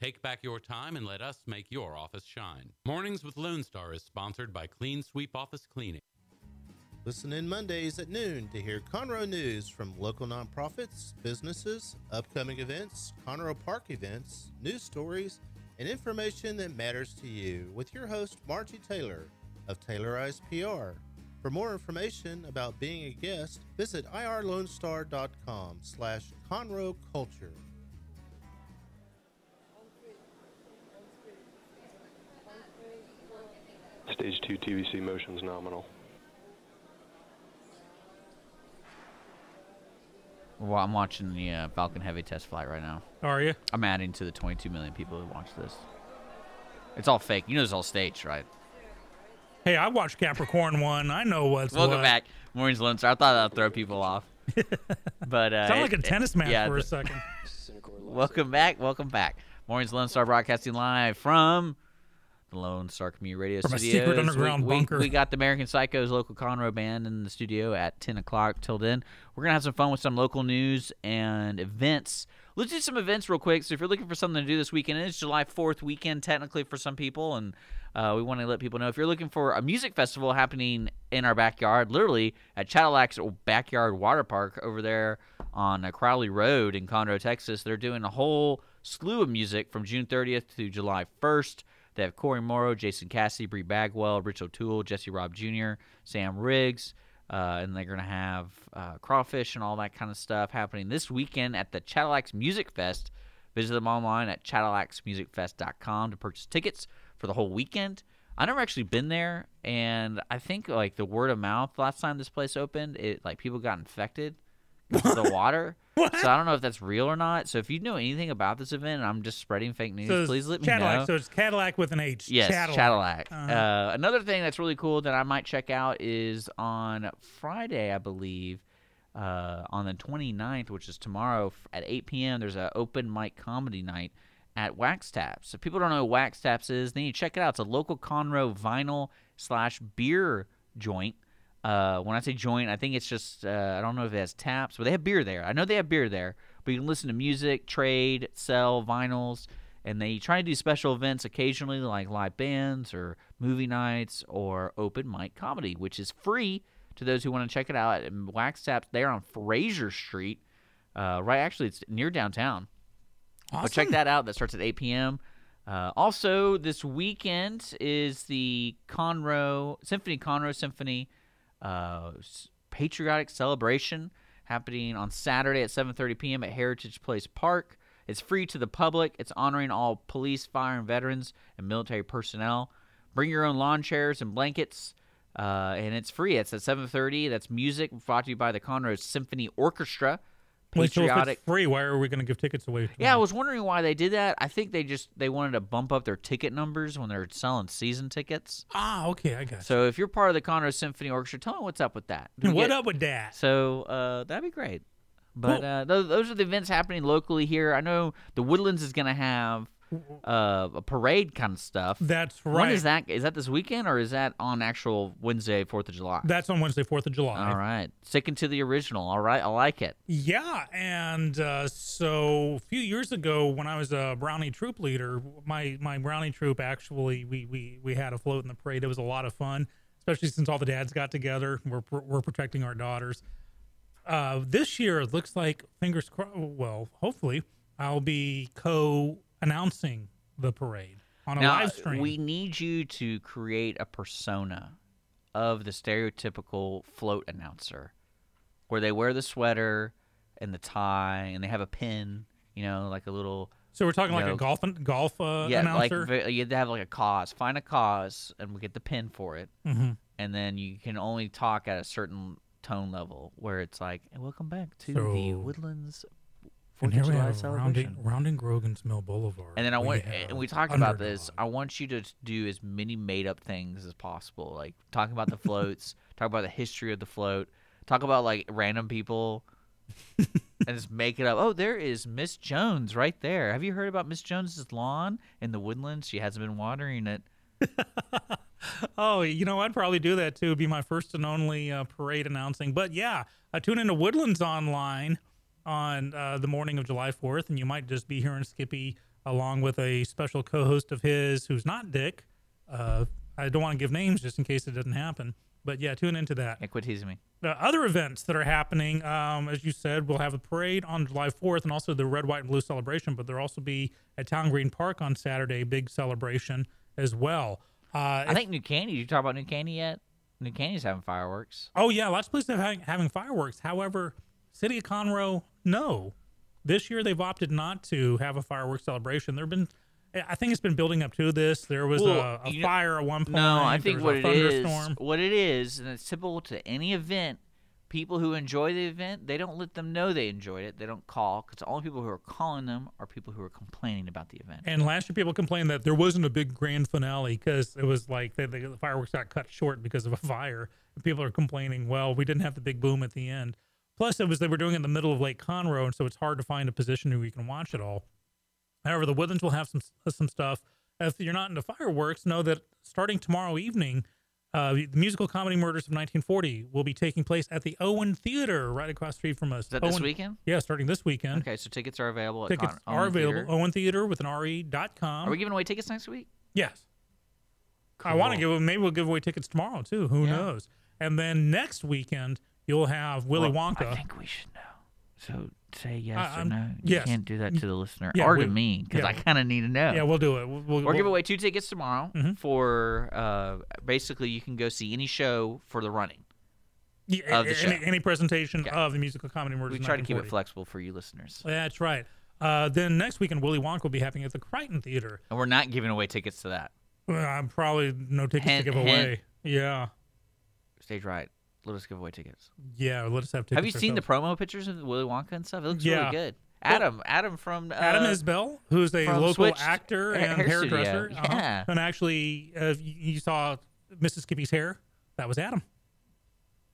Take back your time and let us make your office shine. Mornings with Lone Star is sponsored by Clean Sweep Office Cleaning. Listen in Mondays at noon to hear Conroe news from local nonprofits, businesses, upcoming events, Conroe Park events, news stories, and information that matters to you with your host, Margie Taylor of Taylorized PR. For more information about being a guest, visit irlonestar.com/Conroe Culture. Stage 2 TVC motions nominal. Well, I'm watching the Falcon Heavy test flight right now. Are you? I'm adding to the 22 million people who watch this. It's all fake. You know it's all staged, right? Hey, I watched Capricorn 1. I know what's Welcome what. Back. Morning's Lone Star. I thought I'd throw people off. But sound like a tennis match for a second. Welcome back. Welcome back. Morning's Lone Star broadcasting live from the Lone Star Community Radio Studios. From a secret underground bunker. We got the American Psychos local Conroe band in the studio at 10 o'clock. Till then, we're going to have some fun with some local news and events. Let's do some events real quick. So if you're looking for something to do this weekend, it is July 4th weekend technically for some people, and we want to let people know. If you're looking for a music festival happening in our backyard, literally at Chattalax Backyard Water Park over there on Crowley Road in Conroe, Texas, they're doing a whole slew of music from June 30th to July 1st. They have Corey Morrow, Jason Cassidy, Bree Bagwell, Rich O'Toole, Jesse Robb Jr., Sam Riggs, and they're going to have crawfish and all that kind of stuff happening this weekend at the Chattalax Music Fest. Visit them online at ChattalaxMusicFest.com to purchase tickets for the whole weekend. I've never actually been there, and I think like the word of mouth last time this place opened, it like people got infected with the water. What? So I don't know if that's real or not. So if you know anything about this event, and I'm just spreading fake news, so please let Cadillac, me know. So it's Cadillac with an H. Yes, Cadillac. Uh-huh. Another thing that's really cool that I might check out is on Friday, I believe, on the 29th, which is tomorrow at 8 p.m., there's an open mic comedy night at Wax Taps. If people don't know what Wax Taps is, then you check it out. It's a local Conroe vinyl/beer joint. When I say joint, I think it's just, I don't know if it has taps, but they have beer there. I know they have beer there, but you can listen to music, trade, sell vinyls, and they try to do special events occasionally like live bands or movie nights or open mic comedy, which is free to those who want to check it out. And Wax Taps, they're on Fraser Street, right, actually it's near downtown. Awesome. But check that out. That starts at 8 p.m. Also, this weekend is the Conroe Symphony patriotic celebration happening on Saturday at 7:30 p.m. at Heritage Place Park. It's free to the public. It's honoring all police, fire, and veterans and military personnel. Bring your own lawn chairs and blankets, and it's free. It's at 7:30. That's music brought to you by the Conroe Symphony Orchestra. Patriotic. Wait, so if it's free, why are we going to give tickets away? Yeah, I was wondering why they did that. I think they wanted to bump up their ticket numbers when they're selling season tickets. Ah, okay, I got it. So if you're part of the Conroe Symphony Orchestra, tell them what's up with that. Up with that? So that'd be great. But those are the events happening locally here. I know the Woodlands is going to have a parade kind of stuff. That's right. When is that? Is that this weekend or is that on actual Wednesday, 4th of July? That's on Wednesday, 4th of July. All right. Sticking to the original. All right. I like it. Yeah. And so a few years ago when I was a Brownie troop leader, my Brownie troop actually, we had a float in the parade. It was a lot of fun, especially since all the dads got together. We're protecting our daughters. This year, it looks like, fingers crossed, well, hopefully, I'll be announcing the parade on a live stream. We need you to create a persona of the stereotypical float announcer where they wear the sweater and the tie and they have a pin, like a little. So we're talking like a golf announcer? Yeah, like you'd have like a cause. Find a cause and we get the pin for it. Mm-hmm. And then you can only talk at a certain tone level where it's like, hey, welcome back to the Woodlands. And here we have rounding Grogan's Mill Boulevard. And then we talked about this. I want you to do as many made-up things as possible, like talking about the floats, talk about the history of the float, talk about like random people, and just make it up. Oh, there is Miss Jones right there. Have you heard about Miss Jones's lawn in the Woodlands? She hasn't been watering it. Oh, I'd probably do that too. It'd be my first and only parade announcing. But yeah, I tune into Woodlands Online on the morning of July 4th, and you might just be hearing Skippy along with a special co-host of his who's not Dick. I don't want to give names just in case it doesn't happen. But yeah, tune into that. Yeah, quit teasing me. Other events that are happening, as you said, we'll have a parade on July 4th and also the Red, White, and Blue celebration, but there'll also be at Town Green Park on Saturday, big celebration as well. I think New Caney. Did you talk about New Caney yet? New Caney's having fireworks. Oh, yeah. Lots of places are having fireworks. However, City of Conroe, no. This year they've opted not to have a fireworks celebration. I think it's been building up to this. There was a fire at one point. No, I think what it is, and it's typical to any event, people who enjoy the event, they don't let them know they enjoyed it. They don't call, because all the people who are calling them are people who are complaining about the event. And last year people complained that there wasn't a big grand finale because it was like the fireworks got cut short because of a fire. And people are complaining, well, we didn't have the big boom at the end. Plus, they were doing it in the middle of Lake Conroe, and so it's hard to find a position where you can watch it all. However, the Woodlands will have some stuff. If you're not into fireworks, know that starting tomorrow evening, the musical comedy Murders of 1940 will be taking place at the Owen Theater right across the street from us. Is that this weekend? Yeah, starting this weekend. Okay, so tickets are available. Owen Theater with an RE.com. Are we giving away tickets next week? Yes. Cool. I want to give away. Maybe we'll give away tickets tomorrow, too. Who knows? And then next weekend, you'll have Willy Wonka. I think we should know. So say yes or no. You can't do that to the listener or to me because I kind of need to know. Yeah, we'll do it. We'll give away 2 tickets tomorrow for basically you can go see any show for the running of the show. Any presentation of the musical comedy Murders. We try to keep it flexible for you listeners. That's right. Then next weekend, Willy Wonka will be happening at the Crichton Theater. And we're not giving away tickets to that. I'm probably no tickets to give away. Yeah. Stage right. Let us give away tickets. Yeah, let us have tickets. Have you seen the promo pictures of Willy Wonka and stuff? It looks really good. Adam Isbell, who's a local actor and hairdresser. Yeah. And actually, you saw Mrs. Skippy's hair. That was Adam.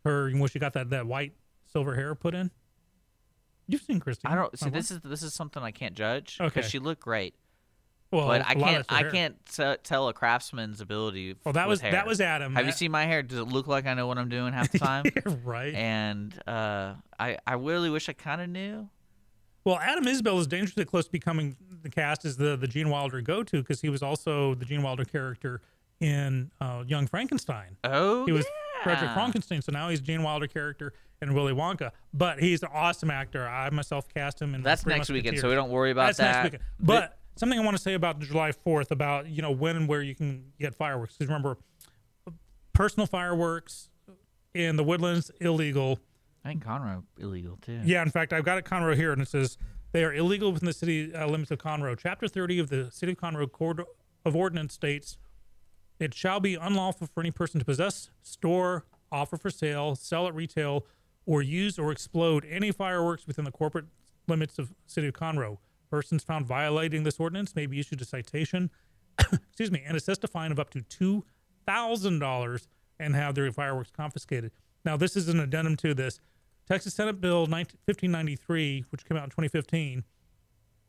When she got that white silver hair put in. You've seen Christy. I don't see. This is something I can't judge because she looked great. Well, but I can't tell a craftsman's ability. Well, that was Adam. Have you seen my hair? Does it look like I know what I'm doing half the time? Right. And I really wish I kind of knew. Well, Adam Isbell is dangerously close to becoming the cast as the Gene Wilder go-to, because he was also the Gene Wilder character in Young Frankenstein. Oh, he was Frederick Frankenstein, so now he's Gene Wilder character in Willy Wonka. But he's an awesome actor. I myself cast him in. That's next weekend, so we don't worry about that. That's next weekend. But something I want to say about July 4th, about when and where you can get fireworks. Because remember, personal fireworks in the Woodlands, illegal. I think Conroe, illegal too. Yeah, in fact, I've got a Conroe here, and it says they are illegal within the city limits of Conroe. Chapter 30 of the City of Conroe Code of Ordinance states, it shall be unlawful for any person to possess, store, offer for sale, sell at retail, or use or explode any fireworks within the corporate limits of City of Conroe. Persons found violating this ordinance may be issued a citation, and assessed a fine of up to $2,000 and have their fireworks confiscated. Now, this is an addendum to this. Texas Senate Bill 1593, which came out in 2015.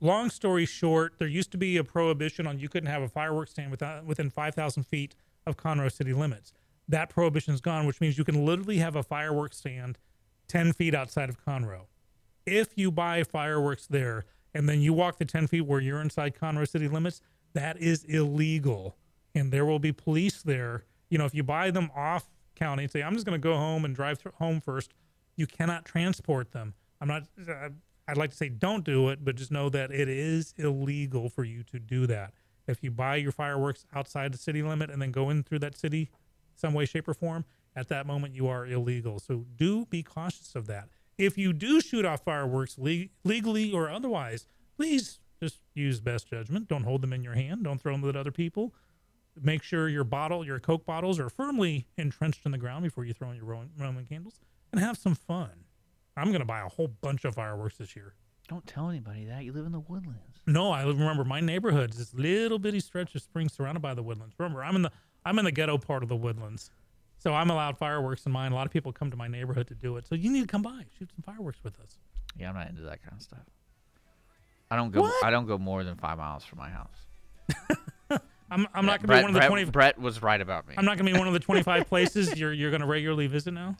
Long story short, there used to be a prohibition on you couldn't have a fireworks stand within 5,000 feet of Conroe city limits. That prohibition is gone, which means you can literally have a fireworks stand 10 feet outside of Conroe. If you buy fireworks there, and then you walk the 10 feet where you're inside Conroe city limits, that is illegal. And there will be police there. If you buy them off county and say, I'm just going to go home and drive home first, you cannot transport them. I'd like to say don't do it, but just know that it is illegal for you to do that. If you buy your fireworks outside the city limit and then go in through that city some way, shape, or form, at that moment you are illegal. So do be cautious of that. If you do shoot off fireworks legally or otherwise, please just use best judgment. Don't hold them in your hand. Don't throw them at other people. Make sure your Coke bottles are firmly entrenched in the ground before you throw in your Roman candles, and have some fun. I'm going to buy a whole bunch of fireworks this year. Don't tell anybody that. You live in the Woodlands. No, I remember my neighborhood's this little bitty stretch of spring surrounded by the Woodlands. Remember, I'm in the ghetto part of the Woodlands. So I'm allowed fireworks in mine. A lot of people come to my neighborhood to do it. So you need to come by, shoot some fireworks with us. Yeah, I'm not into that kind of stuff. I don't go more than 5 miles from my house. I'm not going to be one of the 20. Brett was right about me. I'm not going to be one of the 25 places you're going to regularly visit now.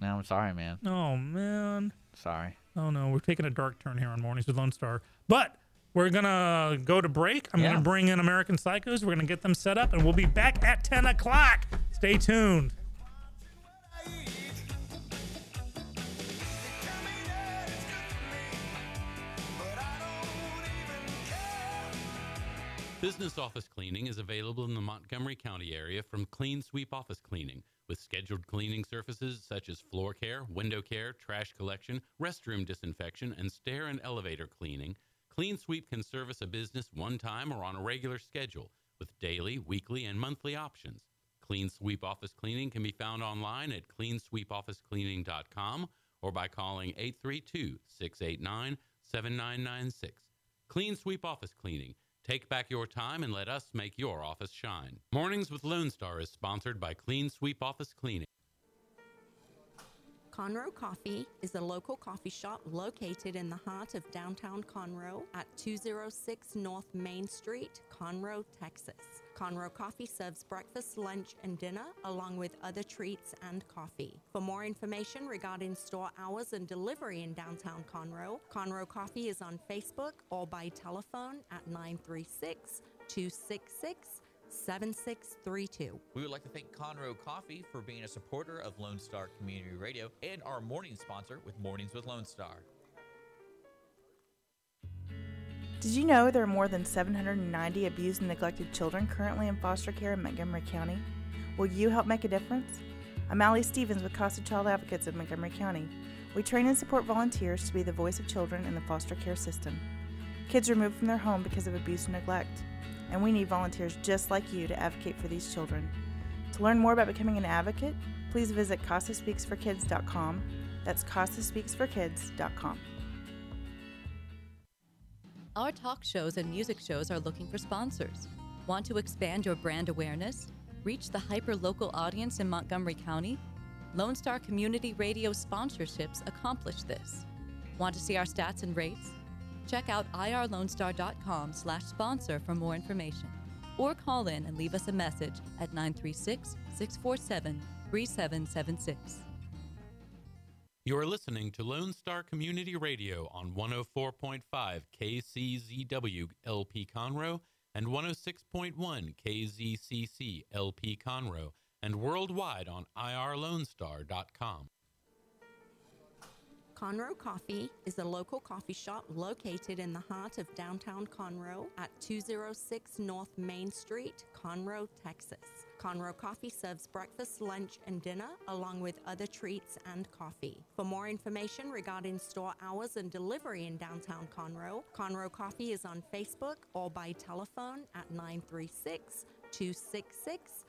No, I'm sorry, man. Oh, man. Sorry. Oh, no. We're taking a dark turn here on Mornings with Lone Star. But we're going to go to break. I'm going to bring in American Psychos. We're going to get them set up, and we'll be back at 10 o'clock. Stay tuned. Business office cleaning is available in the Montgomery County area from Clean Sweep Office Cleaning, with scheduled cleaning services such as floor care, window care, trash collection, restroom disinfection, and stair and elevator cleaning. Clean Sweep can service a business one time or on a regular schedule, with daily, weekly, and monthly options. Clean Sweep Office Cleaning can be found online at cleansweepofficecleaning.com or by calling 832-689-7996. Clean Sweep Office Cleaning. Take back your time and let us make your office shine. Mornings with Lone Star is sponsored by Clean Sweep Office Cleaning. Conroe Coffee is a local coffee shop located in the heart of downtown Conroe at 206 North Main Street, Conroe, Texas. Conroe Coffee serves breakfast, lunch, and dinner, along with other treats and coffee. For more information regarding store hours and delivery in downtown Conroe, Conroe Coffee is on Facebook or by telephone at 936-266-7632. We would like to thank Conroe Coffee for being a supporter of Lone Star Community Radio and our morning sponsor with Mornings with Lone Star. Did you know there are more than 790 abused and neglected children currently in foster care in Montgomery County? Will you help make a difference? I'm Allie Stevens with CASA Child Advocates of Montgomery County. We train and support volunteers to be the voice of children in the foster care system. Kids removed from their home because of abuse and neglect. And we need volunteers just like you to advocate for these children. To learn more about becoming an advocate, please visit CASASpeaksForKids.com. That's CASASpeaksForKids.com. Our talk shows and music shows are looking for sponsors. Want to expand your brand awareness? Reach the hyper-local audience in Montgomery County? Lone Star Community Radio sponsorships accomplish this. Want to see our stats and rates? check out IRLoneStar.com/sponsor for more information, or call in and leave us a message at 936-647-3776. You're listening to Lone Star Community Radio on 104.5 KCZW LP Conroe and 106.1 KZCC LP Conroe, and worldwide on IRLoneStar.com. Conroe Coffee is a local coffee shop located in the heart of downtown Conroe at 206 North Main Street, Conroe, Texas. Conroe Coffee serves breakfast, lunch, and dinner, along with other treats and coffee. For more information regarding store hours and delivery in downtown Conroe, Conroe Coffee is on Facebook or by telephone at 936-266-7632.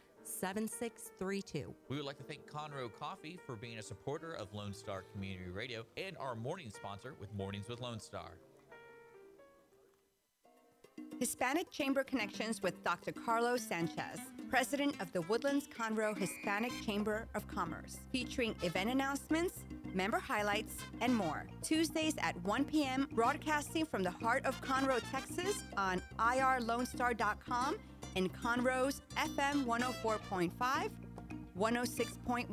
We would like to thank Conroe Coffee for being a supporter of Lone Star Community Radio and our morning sponsor with Mornings with Lone Star. Hispanic Chamber Connections with Dr. Carlos Sanchez, president of the Woodlands Conroe Hispanic Chamber of Commerce, featuring event announcements, member highlights, and more. Tuesdays at 1 p.m., broadcasting from the heart of Conroe, Texas on IRLoneStar.com in Conroe's FM 104.5, 106.1.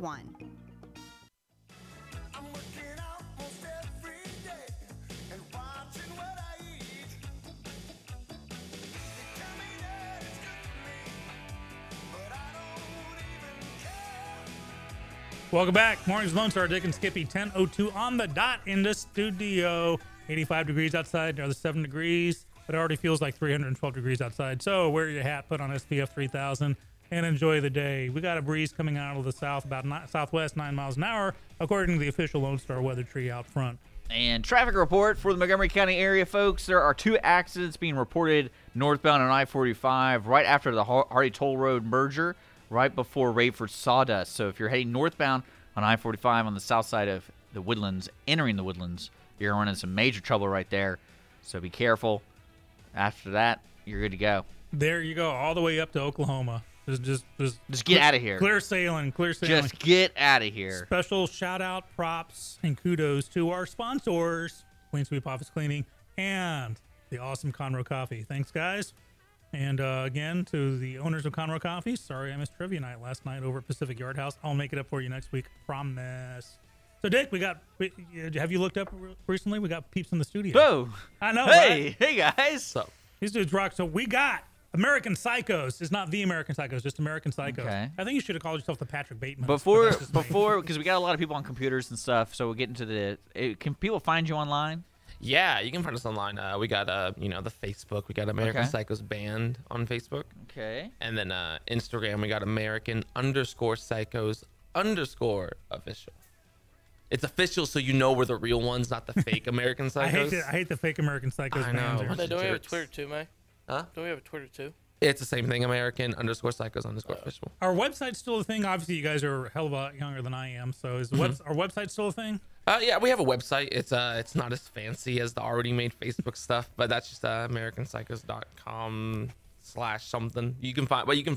Welcome back. Mornings Lone Star, Dick and Skippy, 10:02 on the dot in the studio. 85 degrees outside, another 7 degrees. It already feels like 312 degrees outside. So wear your hat, put on SPF 3000, and enjoy the day. We got a breeze coming out of the south, about southwest, 9 miles an hour, according to the official Lone Star Weather Tree out front. And traffic report for the Montgomery County area, folks. There are 2 accidents being reported northbound on I-45 right after the Hardy Toll Road merger, right before Rayford Sawdust. So if you're heading northbound on I-45 on the south side of the Woodlands, entering the Woodlands, you're running some major trouble right there. So be careful. After that, you're good to go. There you go, all the way up to Oklahoma. Just get out of here. Clear sailing. Just get out of here. Special shout-out, props, and kudos to our sponsors, Queen Sweep Office Cleaning and the awesome Conroe Coffee. Thanks, guys. And again, to the owners of Conroe Coffee, sorry I missed trivia night last night over at Pacific Yard House. I'll make it up for you next week, promise. So, Dick, have you looked up recently? We got peeps in the studio. Whoa. I know, Hey, guys. So, these dudes rock. So we got American Psychos. It's not the American Psychos, just American Psychos. Okay. I think you should have called yourself the Patrick Bateman. Before, because we got a lot of people on computers and stuff, so we'll get into can people find you online? Yeah, you can find us online. We got, the Facebook. We got American Psychos Band on Facebook. Okay. And then Instagram, we got American_Psychos_official. It's official, so you know we're the real ones, not the fake American Psychos. I hate the fake American Psychos. I know. Don't we have a Twitter too, Mike? Huh? Don't we have a Twitter too? It's the same thing, American_Psychos_official. Our website's still a thing. Obviously, you guys are a hell of a lot younger than I am, so is our website still a thing? Yeah, we have a website. It's not as fancy as the already made Facebook stuff, but that's just AmericanPsychos.com. /something. You can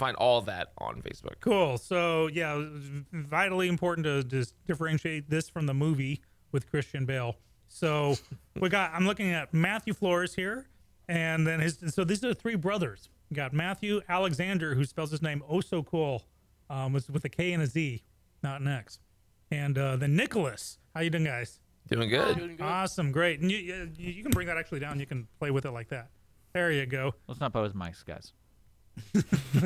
find all that on Facebook. Cool. So yeah, vitally important to just differentiate this from the movie with Christian Bale. So I'm looking at Matthew Flores here, and then so these are 3 brothers. We got Matthew Alexander, who spells his name oh so cool, was with a K and a Z, not an X. And then Nicholas. How you doing, guys? Doing good. Awesome, great. And you can bring that actually down. You can play with it like that. There you go. Let's not pose mics, guys.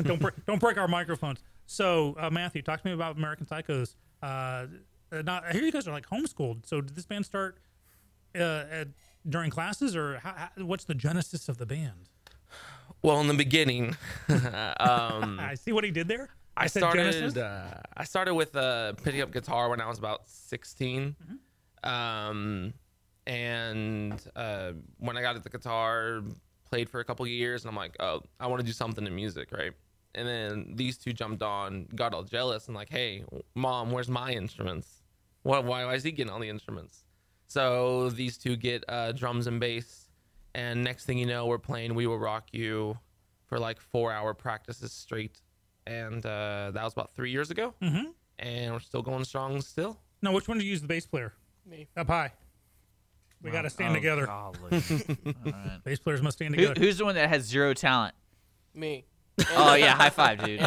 Don't break our microphones. So, Matthew, talk to me about American Psychos. I hear you guys are like homeschooled. So, did this band start during classes, or what's the genesis of the band? Well, in the beginning, I see what he did there. I started with picking up guitar when I was about 16. Mm-hmm. And when I got at the guitar, played for a couple years, and I'm like, oh, I want to do something in music, right? And then these two jumped on, got all jealous, and like, hey, Mom, where's my instruments? Why is he getting all the instruments? So these two get drums and bass, and next thing you know, we're playing We Will Rock You for like 4-hour practices straight, and that was about 3 years ago, mm-hmm. and we're still going strong still. Now, which one do you use the bass player? Me. Up high. We got to stand together. All right. Bass players must stand together. Who's the one that has zero talent? Me. Oh, yeah. High five, dude.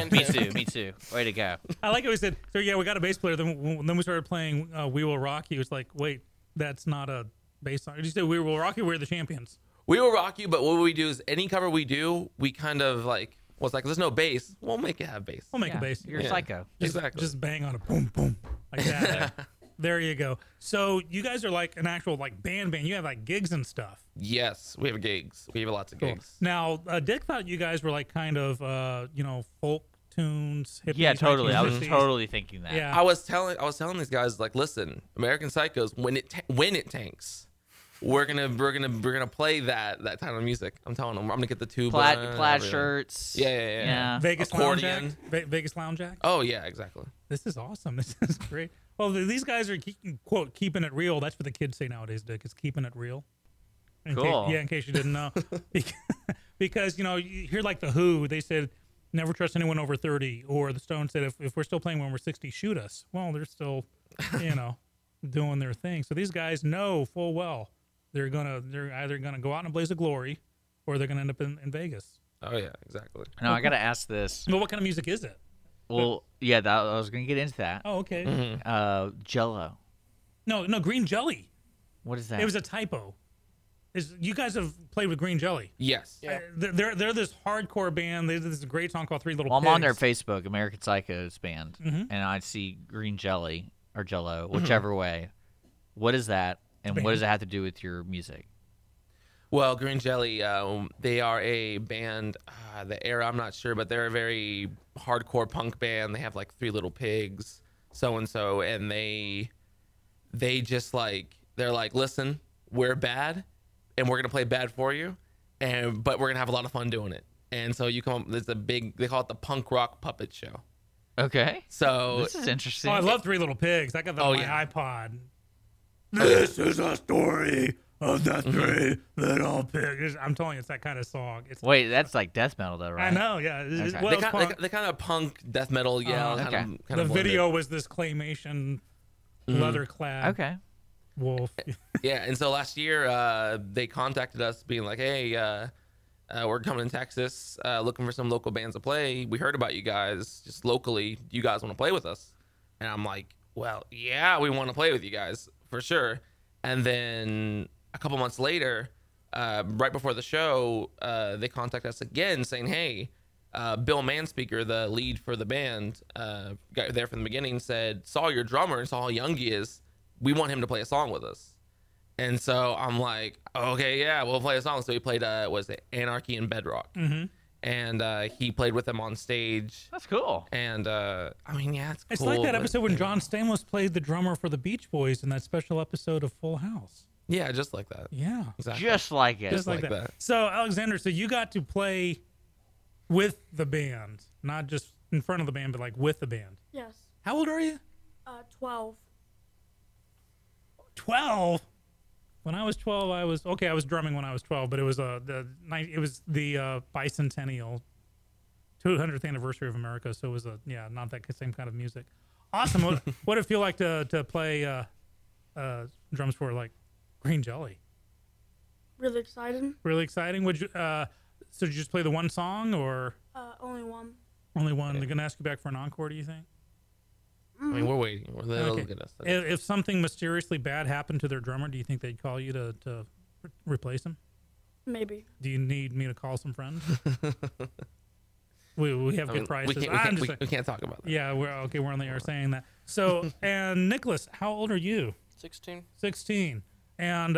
Me too. Way to go. I like how he said, so yeah, we got a bass player. Then we started playing We Will Rock You. He was like, wait, that's not a bass song. Did you say We Will Rock You? We're the champions. We Will Rock You, but what we do is any cover we do, we kind of like, well, it's like, there's no bass. We'll make it have bass. We'll make a bass. You're a psycho. Exactly. Just bang on a boom, boom. Like that. There you go. So you guys are like an actual like band. You have like gigs and stuff. Yes, we have gigs. We have lots of gigs. Now, Dick thought you guys were like kind of, folk tunes. Hippies, yeah, totally. I was totally thinking that. Yeah. I was telling these guys like, listen, American Psychos, when it tanks, we're gonna play that kind of music. I'm telling them, I'm gonna get the tuba, plaid shirts. Yeah. Vegas accordion. Lounge Act. Vegas Lounge Act. Oh yeah, exactly. This is awesome. This is great. Well, these guys are, quote, keeping it real. That's what the kids say nowadays, Dick. It's keeping it real. Cool. In case you didn't know. Because, you hear like The Who, they said, never trust anyone over 30. Or The Stones said, if we're still playing when we're 60, shoot us. Well, they're still, doing their thing. So these guys know full well they're either going to go out in a blaze of glory or they're going to end up in Vegas. Oh, yeah, exactly. No, I got to ask this. Well, what kind of music is it? Well, yeah, I was going to get into that. Oh, okay. Mm-hmm. Jell-O. No, Green Jellÿ. What is that? It was a typo. You guys have played with Green Jellÿ. Yes. Yeah. They're this hardcore band. They did this great song called Three Little Pigs. I'm on their Facebook, American Psychos band, and I see Green Jellÿ or Jell-O, whichever way. What is that, and what does it have to do with your music? Well, Green Jellÿ, they are a band, the era, I'm not sure, but they're a very hardcore punk band. They have like Three Little Pigs, so-and-so, and they just like, they're like, listen, we're bad, and we're going to play bad for you, but we're going to have a lot of fun doing it. And so you come up, there's a big, they call it the punk rock puppet show. Okay. So this is interesting. Oh, I love Three Little Pigs. I got that on my iPod. This is a story of the Three Little Pigs. I'm telling you, it's that kind of song. That's like death metal, though, right? I know, yeah. Okay. Well, the kind of punk death metal, yeah. Kind of video was this claymation, leather-clad wolf. Yeah, and so last year, they contacted us being like, hey, we're coming in Texas, looking for some local bands to play. We heard about you guys just locally. Do you guys want to play with us? And I'm like, well, yeah, we want to play with you guys for sure. And then a couple months later, right before the show, they contact us again saying, hey, Bill Manspeaker, the lead for the band, got there from the beginning, said, saw your drummer and saw how young he is. We want him to play a song with us. And so I'm like, okay, yeah, we'll play a song. So he played, Anarchy in Bedrock. Mm-hmm. And he played with them on stage. That's cool. And it's cool. It's like that episode when John Stamos played the drummer for the Beach Boys in that special episode of Full House. Yeah, just like that. Yeah, exactly. Just like it. Just like that. So Alexander, you got to play with the band, not just in front of the band, but like with the band. Yes. How old are you? 12. 12. When I was 12, I was drumming when I was 12, but it was the bicentennial 200th anniversary of America, so it was not that same kind of music. Awesome. What did it feel like to play drums for like Green Jellÿ? Really exciting. Really exciting. Would you did you just play the one song or only one? Only one. Okay. They're gonna ask you back for an encore, do you think? I mean, we're waiting. They'll look at us. If something mysteriously bad happened to their drummer, do you think they'd call you to replace him? Maybe. Do you need me to call some friends? we have good prices. We can't talk about that. Yeah, we're only are saying that. So, and Nicholas, how old are you? 16. And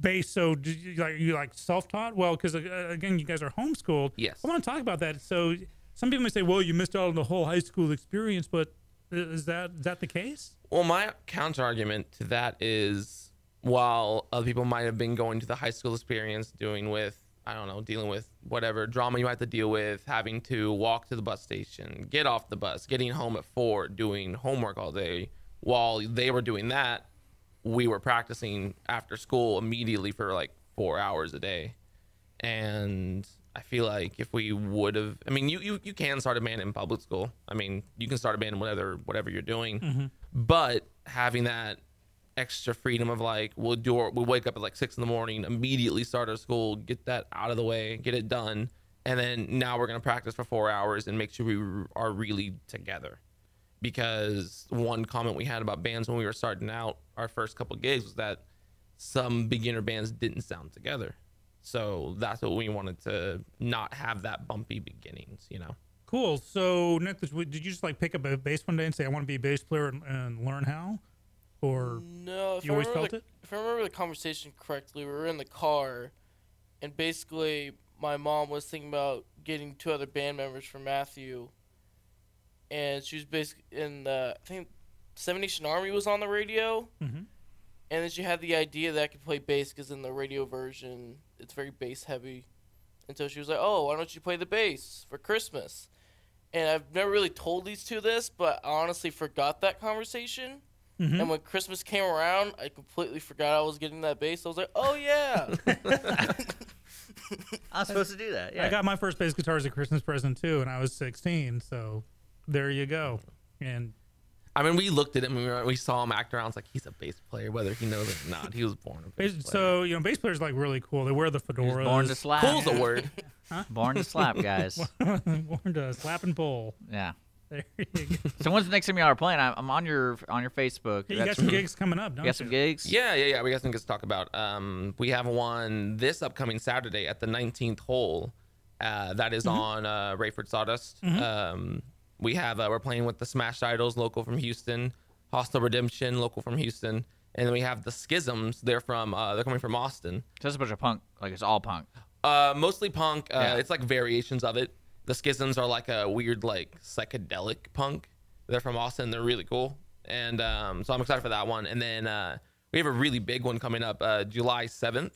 bass, so are you self-taught? Well, because again, you guys are homeschooled. Yes. I want to talk about that. So some people may say, well, you missed out on the whole high school experience, but is that the case? Well, my counter argument to that is, while other people might have been going to the high school experience dealing with whatever drama you might have to deal with, having to walk to the bus station, get off the bus, getting home at 4, doing homework all day. While they were doing that, we were practicing after school immediately for like 4 hours a day. And I feel like if we would have, you can start a band in public school. You can start a band in whatever you're doing, but having that extra freedom of like, we'll wake up at like 6 a.m, immediately start our school, get that out of the way, get it done. And then now we're going to practice for 4 hours and make sure we are really together. Because one comment we had about bands when we were starting out our first couple gigs was that some beginner bands didn't sound together. So that's what we wanted, to not have that bumpy beginnings, you know? Cool. So Nicholas, did you just like pick up a bass one day and say, I want to be a bass player and learn how? Or no, you always felt it? If I remember the conversation correctly, we were in the car and basically my mom was thinking about getting 2 other band members for Matthew. And she was basically in the, I think Seven Nation Army was on the radio. Mm-hmm. And then she had the idea that I could play bass because in the radio version, it's very bass heavy. And so she was like, oh, why don't you play the bass for Christmas? And I've never really told these two this, but I honestly forgot that conversation. Mm-hmm. And when Christmas came around, I completely forgot I was getting that bass. I was like, oh, yeah. I was supposed to do that. Yeah. I got my first bass guitar as a Christmas present, too, and I was 16. So there you go. And I mean, we looked at him and we saw him act around. It's like, he's a bass player, whether he knows it or not. He was born a bass player. So, you know, bass players like really cool. They wear the fedoras. Born to slap. Pull's a word. Huh? Born to slap, guys. Born to slap and pull. Yeah. There you go. So when's the next time y'all are playing? I'm on your Facebook. Hey, you got some gigs coming up, don't you? You got some gigs? Yeah. We got some gigs to talk about. We have one this upcoming Saturday at the 19th hole. That is on Rayford Sawdust. Mm-hmm. We have we're playing with the Smash Idols, local from Houston, Hostel Redemption, local from Houston, and then we have the Schisms. They're coming from Austin. So that's a bunch of punk, like it's all punk. Mostly punk. Yeah. It's like variations of it. The Schisms are like a weird like psychedelic punk. They're from Austin. They're really cool, and so I'm excited for that one. And then we have a really big one coming up July 7th.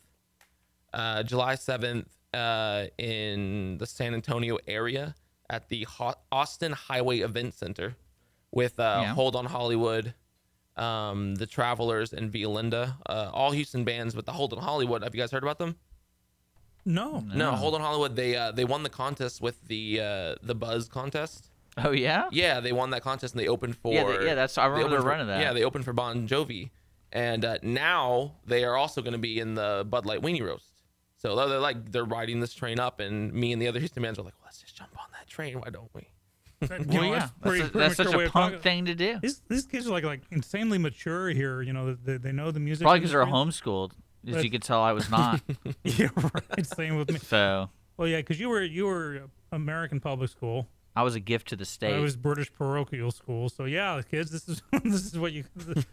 In the San Antonio area, at the Austin Highway Event Center with Hold On Hollywood, The Travelers, and Violinda. All Houston bands, but the Hold On Hollywood, have you guys heard about them? No. Hold On Hollywood, they won the contest with the Buzz contest. Oh, yeah? Yeah, they won that contest and they opened for... I remember running that. Yeah, they opened for Bon Jovi. And now they are also going to be in the Bud Light Weenie Roast. So they're riding this train up, and me and the other Houston bands are like, well, let's just jump on that train. Why don't we? That's such a punk thing to do. These kids are like insanely mature here. You know, they know the music. Probably because they're homeschooled, as you could tell. I was not. Yeah, right. Same with me. So. Well, yeah, because you were American public school. I was a gift to the state. I was British parochial school. So yeah, kids, this is what you.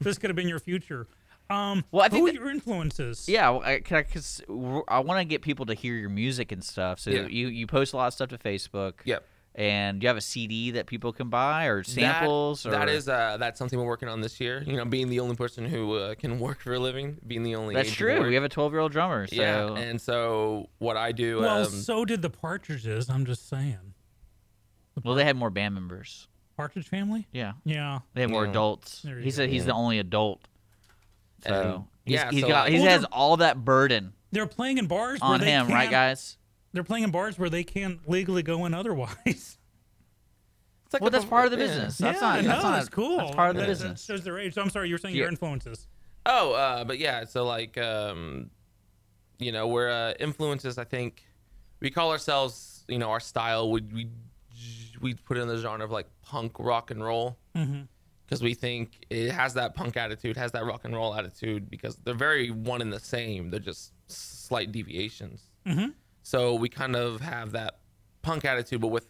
This could have been your future. Well, I think who are your influences? Yeah, because I want to get people to hear your music and stuff. So you post a lot of stuff to Facebook. Yep. And you have a CD that people can buy or samples? That's something we're working on this year. You know, being the only person who can work for a living, being the only. That's true. We have a 12-year-old drummer. So. Yeah. And so what I do. Well, so did the Partridges. I'm just saying. Well, they had more band members. Partridge Family? Yeah. Yeah. They had more adults. He said he's the only adult. So he has all that burden. They're playing in bars on where him, right, guys? They're playing in bars where they can't legally go in otherwise. It's like that's part of the business. Yeah, that's cool. That's part of the business. That shows their age. So I'm sorry, you were saying your influences. Oh, but yeah. So like, you know, we're influences. I think we call ourselves. You know, our style would we put in the genre of like punk rock and roll. Mm-hmm. Because we think it has that punk attitude, has that rock and roll attitude, because they're very one and the same. They're just slight deviations. Mm-hmm. So we kind of have that punk attitude, but with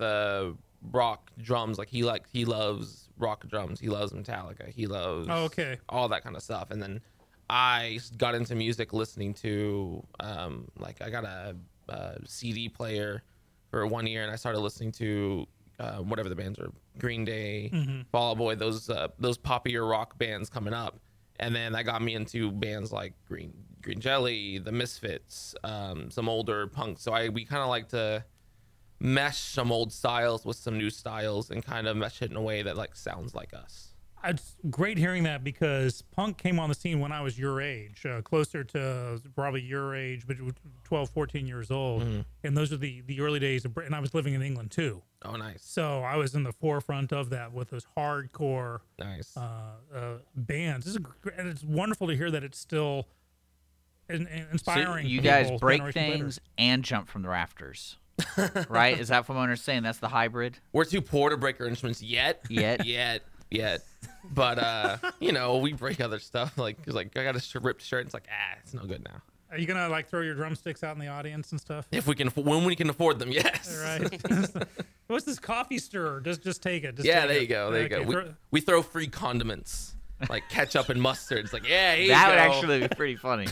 rock drums. Like he loves rock drums. He loves Metallica. He loves all that kind of stuff. And then I got into music listening to I got a CD player for 1 year, and I started listening to. Whatever the bands are, Green Day, Fall Out Boy, those poppier rock bands coming up, and then that got me into bands like Green Jellÿ, the Misfits, some older punk. So we kind of like to mesh some old styles with some new styles and kind of mesh it in a way that like sounds like us. It's great hearing that, because punk came on the scene when I was your age, closer to probably your age, but 12, 14 years old. Mm-hmm. And those are the early days of, and I was living in England too. Oh, nice. So I was in the forefront of that with those hardcore bands. It's wonderful to hear that it's still inspiring. So you guys break things later. And jump from the rafters. Right? Is that what I'm saying? That's the hybrid. We're too poor to break our instruments yet. But you know, we break other stuff. Like I got a ripped shirt. It's like, it's no good now. Are you gonna throw your drumsticks out in the audience and stuff? If we can, when we can afford them, yes. Right. What's this coffee stirrer? Just take it. There you go. We throw free condiments. Like ketchup and mustard. It's like, that would actually be pretty funny.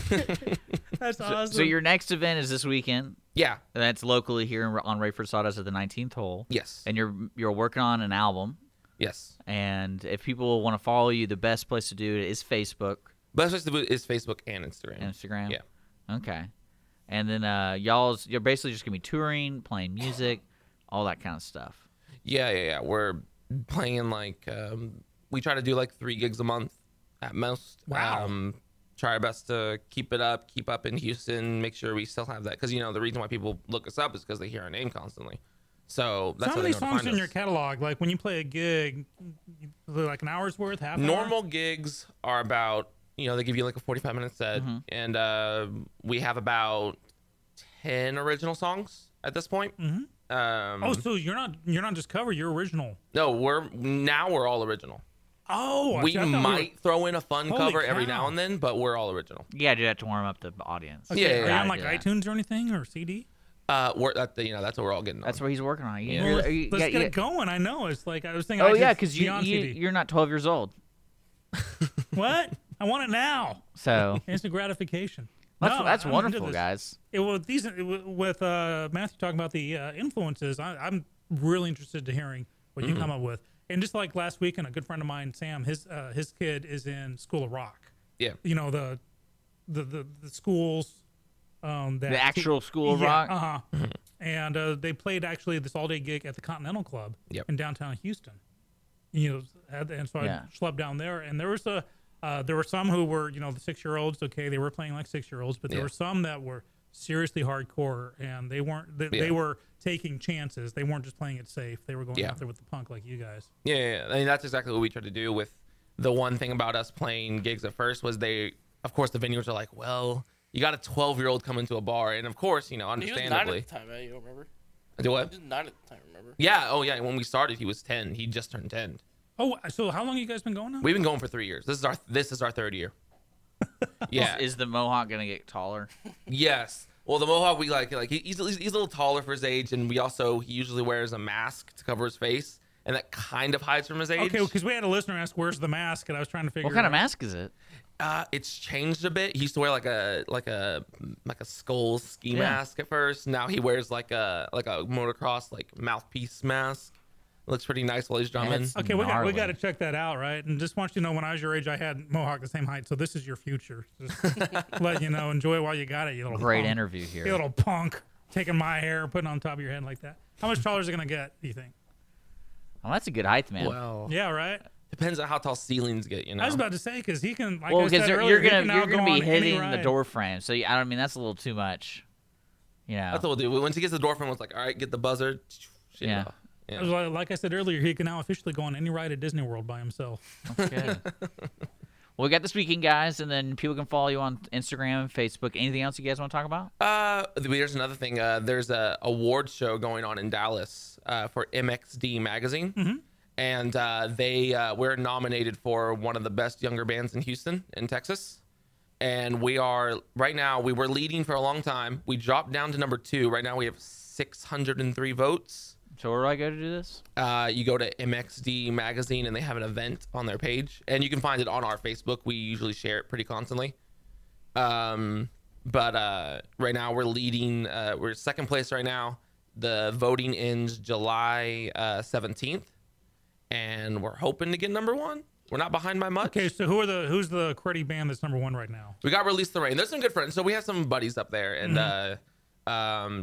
That's awesome. So your next event is this weekend. Yeah. And that's locally here on Rayford Sawdust at the 19th hole. Yes. And you're working on an album. Yes. And if people want to follow you, the best place to do it is Facebook. Best place to do it is Facebook and Instagram. Yeah. Okay. And then you're basically just going to be touring, playing music, all that kind of stuff. Yeah. We're playing we try to do 3 gigs a month at most. Wow. Try our best to keep up in Houston, make sure we still have that. Because, the reason why people look us up is because they hear our name constantly. So that's how many songs in your catalog? Like when you play a gig, an hour's worth, half normal hour? Gigs are about, they give you a 45-minute set. Mm-hmm. And we have about 10 original songs at this point. Mm-hmm. So you're not just cover, you're original. No, we're all original. Oh, we might throw in a fun cover every now and then, but we're all original. Yeah, do that to warm up the audience. Okay. Yeah, are you on iTunes or anything or CD? That's what we're all getting on. That's what he's working on. Yeah. Well, let's get it going. I know. It's I was thinking. Oh yeah, because you're not 12 years old. What? I want it now. So instant gratification. That's wonderful, guys. With Matthew talking about the influences, I'm really interested to hearing what you come up with. And just like last weekend, a good friend of mine, Sam, his kid is in School of Rock. Yeah. The schools. The actual School of Rock? Uh-huh. And they played actually this all-day gig at the Continental Club in downtown Houston. And so I schlepped down there, and there were some who were, the 6-year-olds, they were playing like 6-year-olds, but there were some that were seriously hardcore, and they were taking chances. They weren't just playing it safe. They were going out there with the punk like you guys. I mean, that's exactly what we tried to do with the one thing about us playing gigs at first was of course, the venues are like, well, you got a 12-year-old coming to a bar, and of course, understandably. He was 9 at the time, you don't remember? Do what? He was 9 at the time, remember? Yeah, when we started, he was 10. He just turned 10. Oh, so how long have you guys been going now? We've been going for 3 years. This is our third year. Yeah. Is the mohawk gonna get taller? Yes. Well, the mohawk we he's a little taller for his age, and he usually wears a mask to cover his face, and that kind of hides from his age. Okay, because we had a listener ask, "Where's the mask?" and I was trying to figure out what kind of mask is it. It's changed a bit. He used to wear like a skull ski mask at first. Now he wears like a motocross mouthpiece mask. Looks pretty nice while he's drumming. Okay, we got to check that out, right? And just want you to know, when I was your age, I had mohawk the same height, so this is your future. Just let you know, enjoy it while you got it, you little great punk. Interview here. You little punk, taking my hair, putting it on top of your head like that. How much taller is it going to get, do you think? Well, that's a good height, man. Well, yeah, right? Depends on how tall ceilings get, I was about to say, because he can, you're going to be hitting the door frame, so I mean, that's a little too much. That's what we'll do. Once he gets the door frame, it's like, all right, get the buzzer. Yeah. Off. Yeah. Like I said earlier, he can now officially go on any ride at Disney World by himself. Okay. Well, we got this weekend, guys, and then people can follow you on Instagram and Facebook. Anything else you guys want to talk about? There's another thing. There's a award show going on in Dallas for MXD Magazine, and we're nominated for one of the best younger bands in Houston, in Texas. And we are right now. We were leading for a long time. We dropped down to number 2. Right now, we have 603 votes. So where do I go to do this? You go to MXD Magazine, and they have an event on their page. And you can find it on our Facebook. We usually share it pretty constantly. Right now we're leading. We're second place right now. The voting ends July 17th. And we're hoping to get number 1. We're not behind by much. Okay, so who's the cruddy band that's number 1 right now? We got Release the Rain. There's some good friends. So we have some buddies up there. And...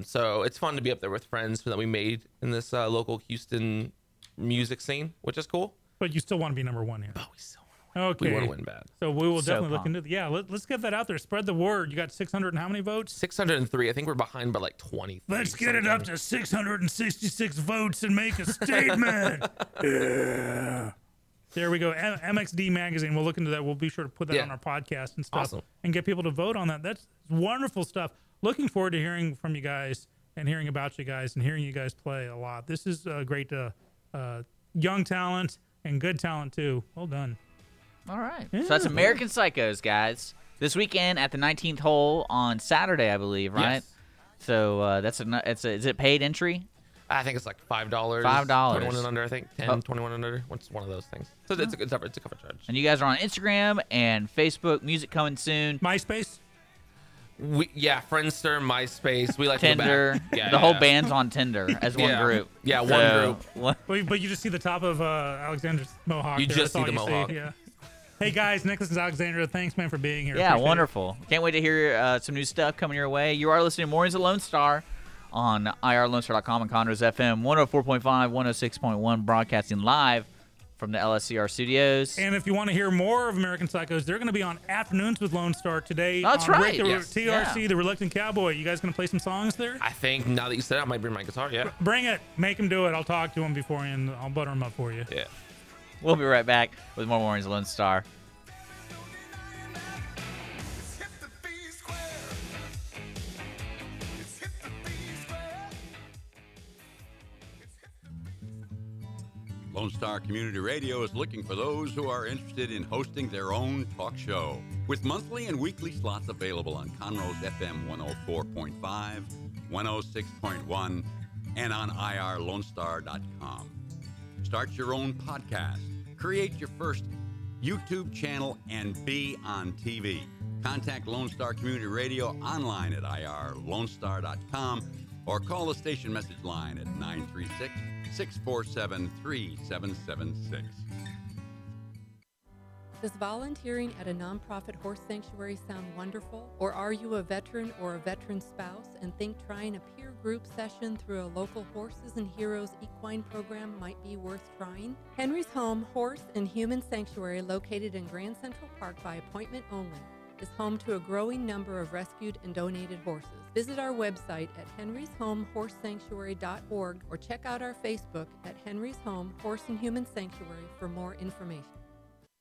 so it's fun to be up there with friends that we made in this local Houston music scene, which is cool. But you still want to be number one here. Oh, we still want to win. Okay. We want to win bad. So we will definitely look into it. Yeah, let's get that out there. Spread the word. You got 600 and how many votes? 603. I think we're behind by like 20. Let's get it up to 666 votes and make a statement. Yeah. There we go. MXD Magazine. We'll look into that. We'll be sure to put that on our podcast and stuff. Awesome. And get people to vote on that. That's wonderful stuff. Looking forward to hearing from you guys and hearing about you guys and hearing you guys play a lot. This is great to young talent and good talent, too. Well done. All right. Yeah. So that's American Psychos, guys. This weekend at the 19th hole on Saturday, I believe, right? Yes. So is it paid entry? I think it's like $5. $5. 21 and under, I think. 10, 21 and under. It's one of those things. So it's a cover charge. And you guys are on Instagram and Facebook. Music coming soon. MySpace? Friendster, MySpace. We like Tinder. To go back. Yeah, the whole band's on Tinder as one group. Yeah, one group. But you just see the top of Alexander's mohawk. You just see the mohawk. Yeah. Hey, guys, Nicholas and Alexandra, thanks, man, for being here. Yeah, wonderful. Can't wait to hear some new stuff coming your way. You are listening to Mornings at Lone Star on IRLoneStar.com and Condors FM 104.5, 106.1, broadcasting live from the LSCR studios. And if you want to hear more of American Psychos, they're going to be on Afternoons with Lone Star today. That's right. TRC, The Reluctant Cowboy. You guys going to play some songs there? I think now that you said it, I might bring my guitar, yeah. Bring it. Make him do it. I'll talk to him beforehand. I'll butter him up for you. Yeah. We'll be right back with more Mornings at Lone Star. Lone Star Community Radio is looking for those who are interested in hosting their own talk show. With monthly and weekly slots available on Conroe's FM 104.5, 106.1, and on IRLoneStar.com. Start your own podcast, create your first YouTube channel, and be on TV. Contact Lone Star Community Radio online at IRLoneStar.com or call the station message line at 936 647-3776. Does volunteering at a nonprofit horse sanctuary sound wonderful? Or are you a veteran or a veteran spouse and think trying a peer group session through a local Horses and Heroes equine program might be worth trying? Henry's Home Horse and Human Sanctuary, located in Grand Central Park by appointment only, is home to a growing number of rescued and donated horses. Visit our website at henryshomeHorseSanctuary.org or check out our Facebook at Henry's Home Horse and Human Sanctuary for more information.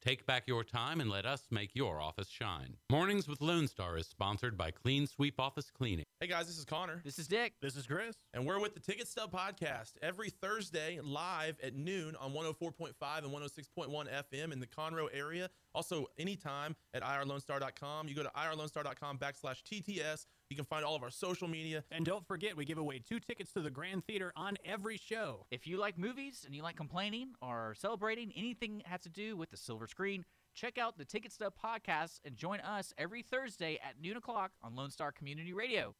Take back your time and let us make your office shine. Mornings with Lone Star is sponsored by Clean Sweep Office Cleaning. Hey guys, this is Connor. This is Dick. This is Chris. And we're with the Ticket Stub Podcast every Thursday live at noon on 104.5 and 106.1 FM in the Conroe area. Also, anytime at IRLoneStar.com. You go to IRLoneStar.com/TTS. You can find all of our social media. And don't forget, we give away 2 tickets to the Grand Theater on every show. If you like movies and you like complaining or celebrating anything that has to do with the silver screen, check out the Ticket Stub Podcast and join us every Thursday at noon o'clock on Lone Star Community Radio.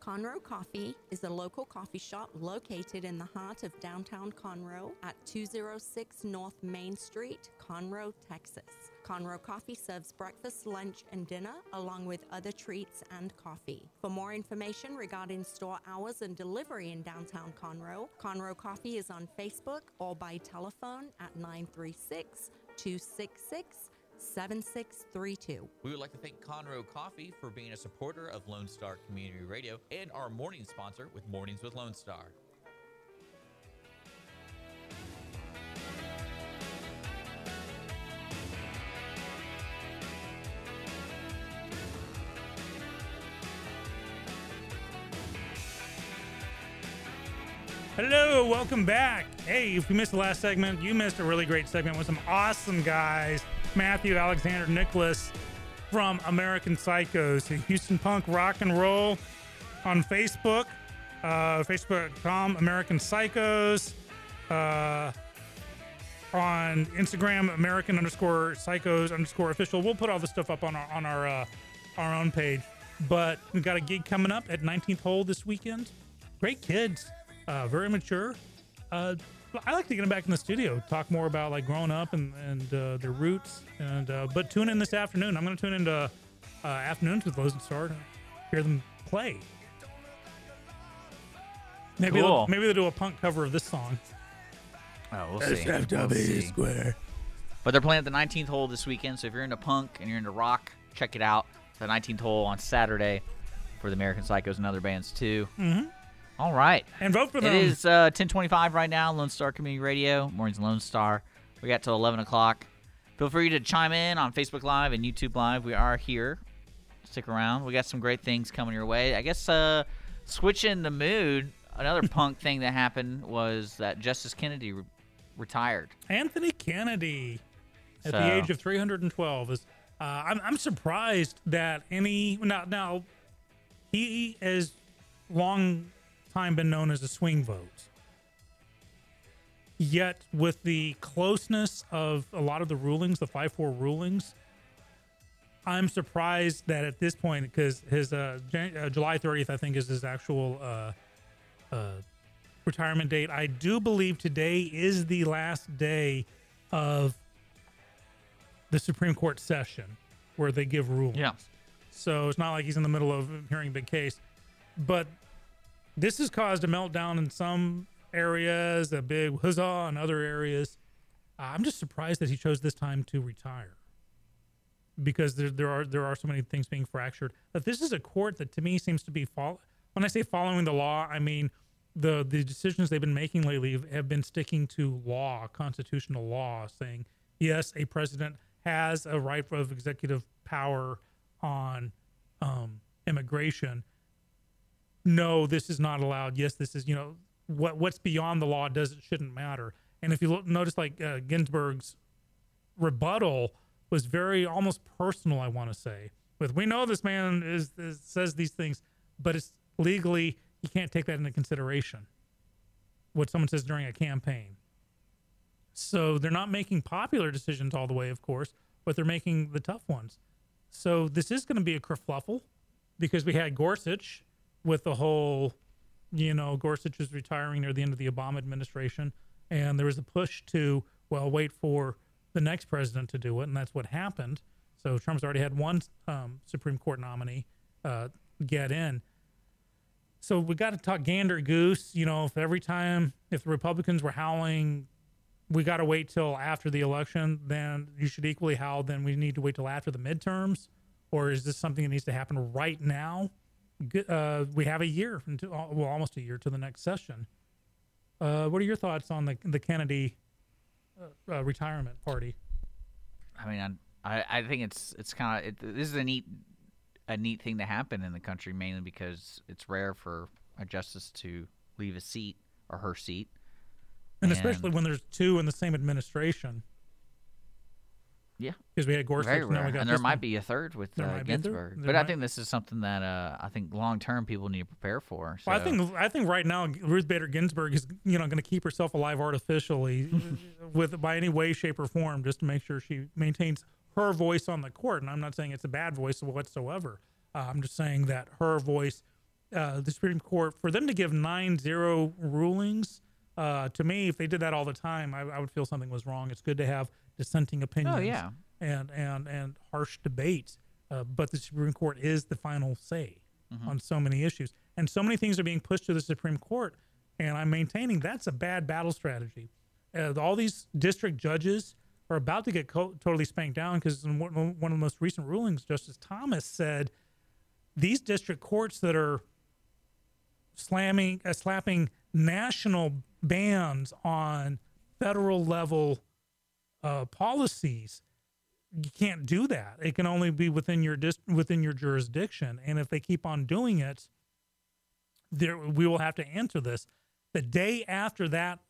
Conroe Coffee is a local coffee shop located in the heart of downtown Conroe at 206 North Main Street, Conroe, Texas. Conroe Coffee serves breakfast, lunch, and dinner, along with other treats and coffee. For more information regarding store hours and delivery in downtown Conroe, Conroe Coffee is on Facebook or by telephone at 936-266-7632. We would like to thank Conroe Coffee for being a supporter of Lone Star Community Radio and our morning sponsor with Mornings with Lone Star. Hello, welcome back. Hey, if you missed the last segment, you missed a really great segment with some awesome guys. Matthew, Alexander, Nicholas from American Psychos, Houston Punk Rock and Roll on Facebook, facebook.com American Psychos. on Instagram, American_psychos_official. We'll put all this stuff up on our own page. But we've got a gig coming up at 19th Hole this weekend. Great kids, very mature. I like to get them back in the studio, talk more about like growing up and their roots. But tune in this afternoon. I'm going to tune into afternoons with Lozen Star and hear them play. Maybe cool. Maybe they'll do a punk cover of this song. Oh, we'll see. SFW Square. But they're playing at the 19th Hole this weekend, so if you're into punk and you're into rock, check it out. The 19th Hole on Saturday for the American Psychos and other bands too. Mm-hmm. All right, and vote for them. It is 10:25 right now. Lone Star Community Radio, Morning's Lone Star. We got till 11 o'clock. Feel free to chime in on Facebook Live and YouTube Live. We are here. Stick around. We got some great things coming your way. I guess switching the mood. Another punk thing that happened was that Justice Kennedy retired. Anthony Kennedy, at the age of 312, is. I'm surprised that now he has long time been known as a swing vote. Yet with the closeness of a lot of the rulings, the 5-4 rulings, I'm surprised that at this point, because his July 30th, I think, is his actual retirement date. I do believe today is the last day of the Supreme Court session where they give rulings. Yeah. So it's not like he's in the middle of hearing a big case. But this has caused a meltdown in some areas, a big huzzah in other areas. I'm just surprised that he chose this time to retire because there are so many things being fractured. But this is a court that to me seems to be when I say following the law, I mean the decisions they've been making lately have been sticking to law, constitutional law, saying, yes, a president has a right of executive power on immigration. No, this is not allowed. Yes, this is, what's beyond the law shouldn't matter. And if you notice, like Ginsburg's rebuttal was very almost personal, I want to say. With we know this man says these things, but it's legally, you can't take that into consideration. What someone says during a campaign. So they're not making popular decisions all the way, of course, but they're making the tough ones. So this is going to be a kerfluffle because we had Gorsuch with the whole, Gorsuch is retiring near the end of the Obama administration. And there was a push to, wait for the next president to do it. And that's what happened. So Trump's already had one Supreme Court nominee get in. So we got to talk gander goose. If the Republicans were howling, we got to wait till after the election, then you should equally howl, then we need to wait till after the midterms? Or is this something that needs to happen right now? We have a year, almost a year to the next session. What are your thoughts on the Kennedy retirement party? I mean, I think it's kind of, this is a neat thing to happen in the country, mainly because it's rare for a justice to leave a seat or her seat. And especially when there's two in the same administration. Yeah. Because we had Gorsuch. There might be a third with Ginsburg. But I think this is something that I think long-term people need to prepare for. So. Well, I think right now Ruth Bader Ginsburg is going to keep herself alive artificially by any way, shape, or form just to make sure she maintains her voice on the court. And I'm not saying it's a bad voice whatsoever. I'm just saying that her voice, the Supreme Court, for them to give 9-0 rulings, to me, if they did that all the time, I would feel something was wrong. It's good to have dissenting opinions and harsh debates, but the Supreme Court is the final say on so many issues. And so many things are being pushed to the Supreme Court, and I'm maintaining that's a bad battle strategy. All these district judges are about to get totally spanked down because in one of the most recent rulings, Justice Thomas said, these district courts that are slapping national bans on federal level policies, you can't do that. It can only be within your jurisdiction. And if they keep on doing it, we will have to answer this. The day after that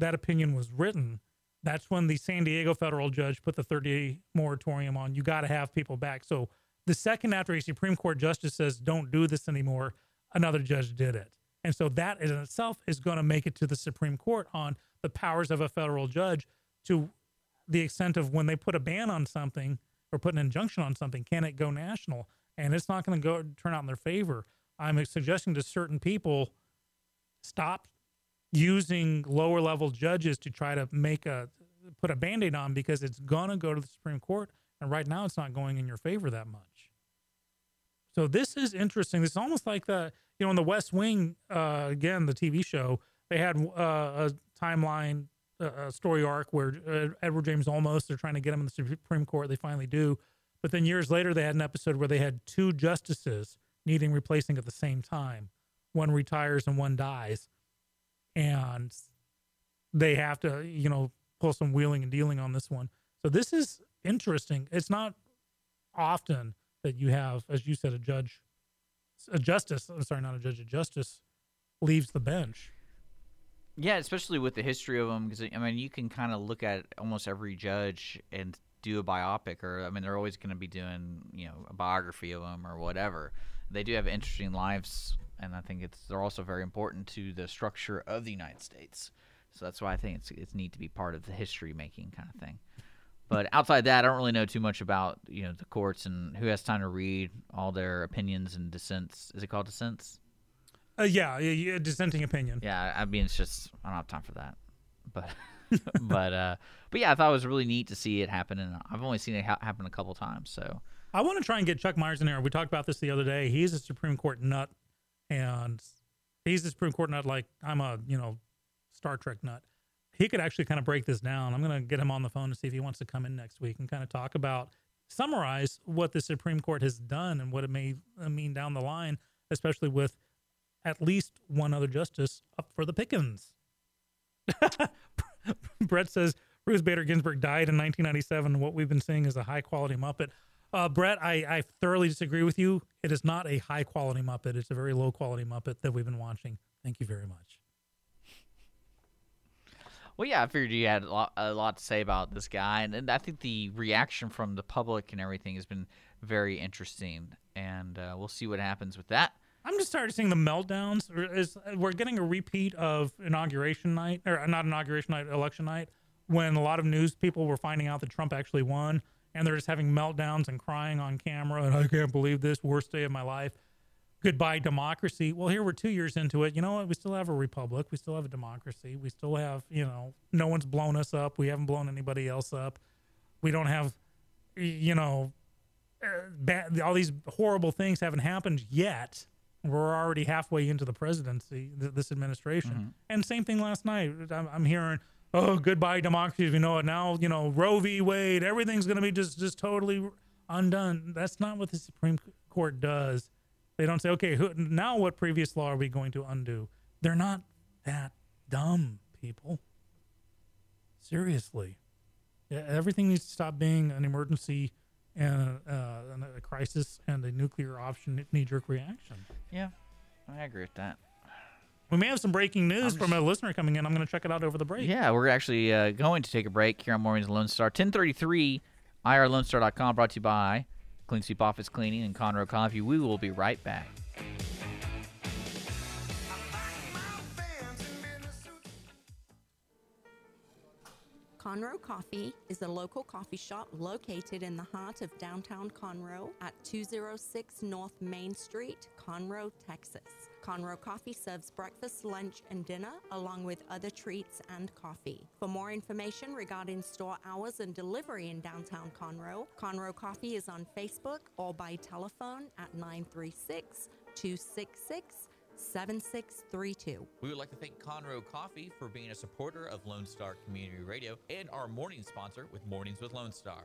opinion was written, that's when the San Diego federal judge put the 30-day moratorium on. You got to have people back. So the second after a Supreme Court justice says don't do this anymore, another judge did it. And so that in itself is going to make it to the Supreme Court on the powers of a federal judge to the extent of when they put a ban on something or put an injunction on something, can it go national? And it's not going to go turn out in their favor. I'm suggesting to certain people, stop using lower level judges to try to put a Band-Aid on, because it's going to go to the Supreme Court. And right now it's not going in your favor that much. So this is interesting. It's almost like in The West Wing, again, the TV show, they had a timeline, a story arc where Edward James Olmos, they're trying to get him in the Supreme Court. They finally do. But then years later, they had an episode where they had two justices needing replacing at the same time. One retires and one dies. And they have to, pull some wheeling and dealing on this one. So this is interesting. It's not often that you have, as you said, a justice leaves the bench. Yeah, especially with the history of them, because, you can kind of look at almost every judge and do a biopic, or, they're always going to be doing, a biography of them or whatever. They do have interesting lives, and I think they're also very important to the structure of the United States. So that's why I think it's neat to be part of the history making kind of thing. But outside that, I don't really know too much about the courts and who has time to read all their opinions and dissents. Is it called dissents? Yeah, dissenting opinion. Yeah, it's just I don't have time for that. But but yeah, I thought it was really neat to see it happen, and I've only seen it happen a couple times. So I want to try and get Chuck Myers in here. We talked about this the other day. He's a Supreme Court nut, and he's a Supreme Court nut like I'm a Star Trek nut. He could actually kind of break this down. I'm going to get him on the phone to see if he wants to come in next week and kind of talk about, summarize what the Supreme Court has done and what it may mean down the line, especially with at least one other justice up for the pickings. Brett says, Ruth Bader Ginsburg died in 1997. What we've been seeing is a high-quality Muppet. Brett, I thoroughly disagree with you. It is not a high-quality Muppet. It's a very low-quality Muppet that we've been watching. Thank you very much. Well, yeah, I figured you had a lot to say about this guy, and I think the reaction from the public and everything has been very interesting, and we'll see what happens with that. I'm just starting to seeing the meltdowns. We're getting a repeat of election night, when a lot of news people were finding out that Trump actually won, and they're just having meltdowns and crying on camera, and I can't believe this, worst day of my life. Goodbye, democracy. Well, here we're 2 years into it. You know what? We still have a republic. We still have a democracy. We still have, no one's blown us up. We haven't blown anybody else up. We don't have, all these horrible things haven't happened yet. We're already halfway into the presidency, this administration. Mm-hmm. And same thing last night. I'm hearing, oh, goodbye, democracy. You know it now. Roe v. Wade. Everything's going to be just totally undone. That's not what the Supreme Court does. They don't say, okay, now what previous law are we going to undo? They're not that dumb, people. Seriously. Yeah, everything needs to stop being an emergency and a crisis and a nuclear option knee-jerk reaction. Yeah, I agree with that. We may have some breaking news from a listener coming in. I'm going to check it out over the break. Yeah, we're actually going to take a break here on Mornings Lone Star. 10:33, IRLoneStar.com, brought to you by Clean Sweep Office Cleaning and Conroe Coffee. We will be right back. Conroe Coffee is a local coffee shop located in the heart of downtown Conroe at 206 North Main Street, Conroe, Texas. Conroe Coffee serves breakfast, lunch, and dinner, along with other treats and coffee. For more information regarding store hours and delivery in downtown Conroe, Conroe Coffee is on Facebook or by telephone at 936-266-7632. We would like to thank Conroe Coffee for being a supporter of Lone Star Community Radio and our morning sponsor with Mornings with Lone Star.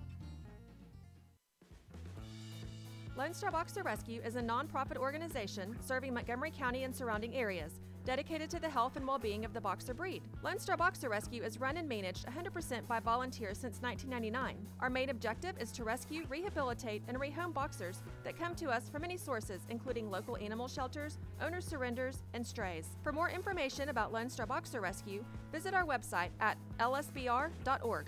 Lone Star Boxer Rescue is a nonprofit organization serving Montgomery County and surrounding areas, dedicated to the health and well-being of the boxer breed. Lone Star Boxer Rescue is run and managed 100% by volunteers since 1999. Our main objective is to rescue, rehabilitate, and rehome boxers that come to us from many sources, including local animal shelters, owner surrenders, and strays. For more information about Lone Star Boxer Rescue, visit our website at lsbr.org.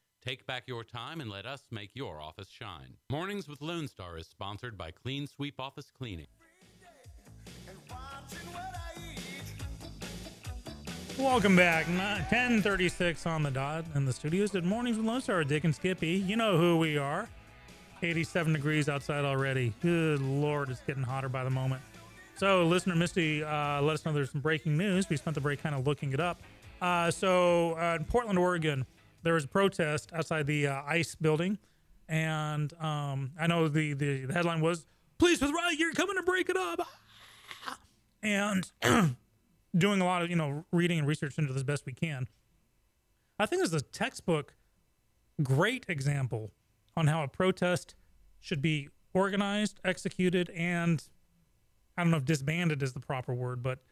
Take back your time and let us make your office shine. Mornings with Lone Star is sponsored by Clean Sweep Office Cleaning. Welcome back. 10:36 on the dot in the studios at Mornings with Lone Star. Dick and Skippy, you know who we are. 87 degrees outside already. Good Lord, it's getting hotter by the moment. So listener Misty let us know there's some breaking news. We spent the break kind of looking it up. In Portland, Oregon, there was a protest outside the ICE building, and I know the headline was, "Police with riot gear coming to break it up," and doing a lot of, reading and research into this best we can. I think this is a textbook great example on how a protest should be organized, executed, and I don't know if disbanded is the proper word, but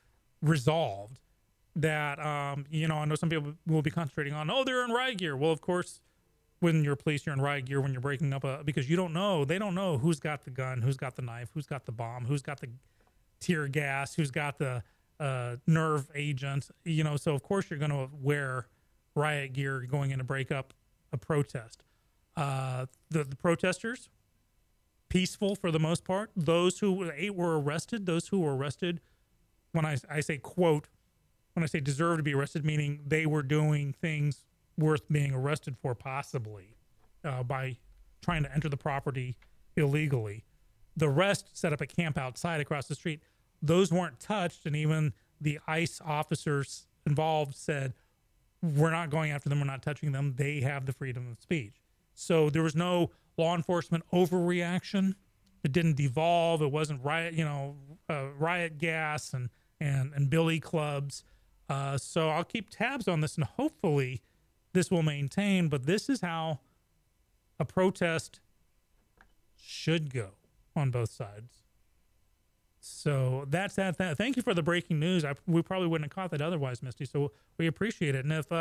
resolved. That, I know some people will be concentrating on, they're in riot gear. Well, of course, when you're police, you're in riot gear when you're breaking up because they don't know who's got the gun, who's got the knife, who's got the bomb, who's got the tear gas, who's got the nerve agent, So, of course, you're going to wear riot gear going in to break up a protest. The protesters, peaceful for the most part. Those who were arrested, when I say, quote, when I say deserve to be arrested, meaning they were doing things worth being arrested for, possibly by trying to enter the property illegally. The rest set up a camp outside across the street. Those weren't touched, and even the ICE officers involved said, we're not going after them, we're not touching them. They have the freedom of speech. So there was no law enforcement overreaction. It didn't devolve. It wasn't riot, riot gas and billy clubs. So I'll keep tabs on this, and hopefully this will maintain. But this is how a protest should go on both sides. So that's that. Thank you for the breaking news. We probably wouldn't have caught that otherwise, Misty. So we appreciate it. And if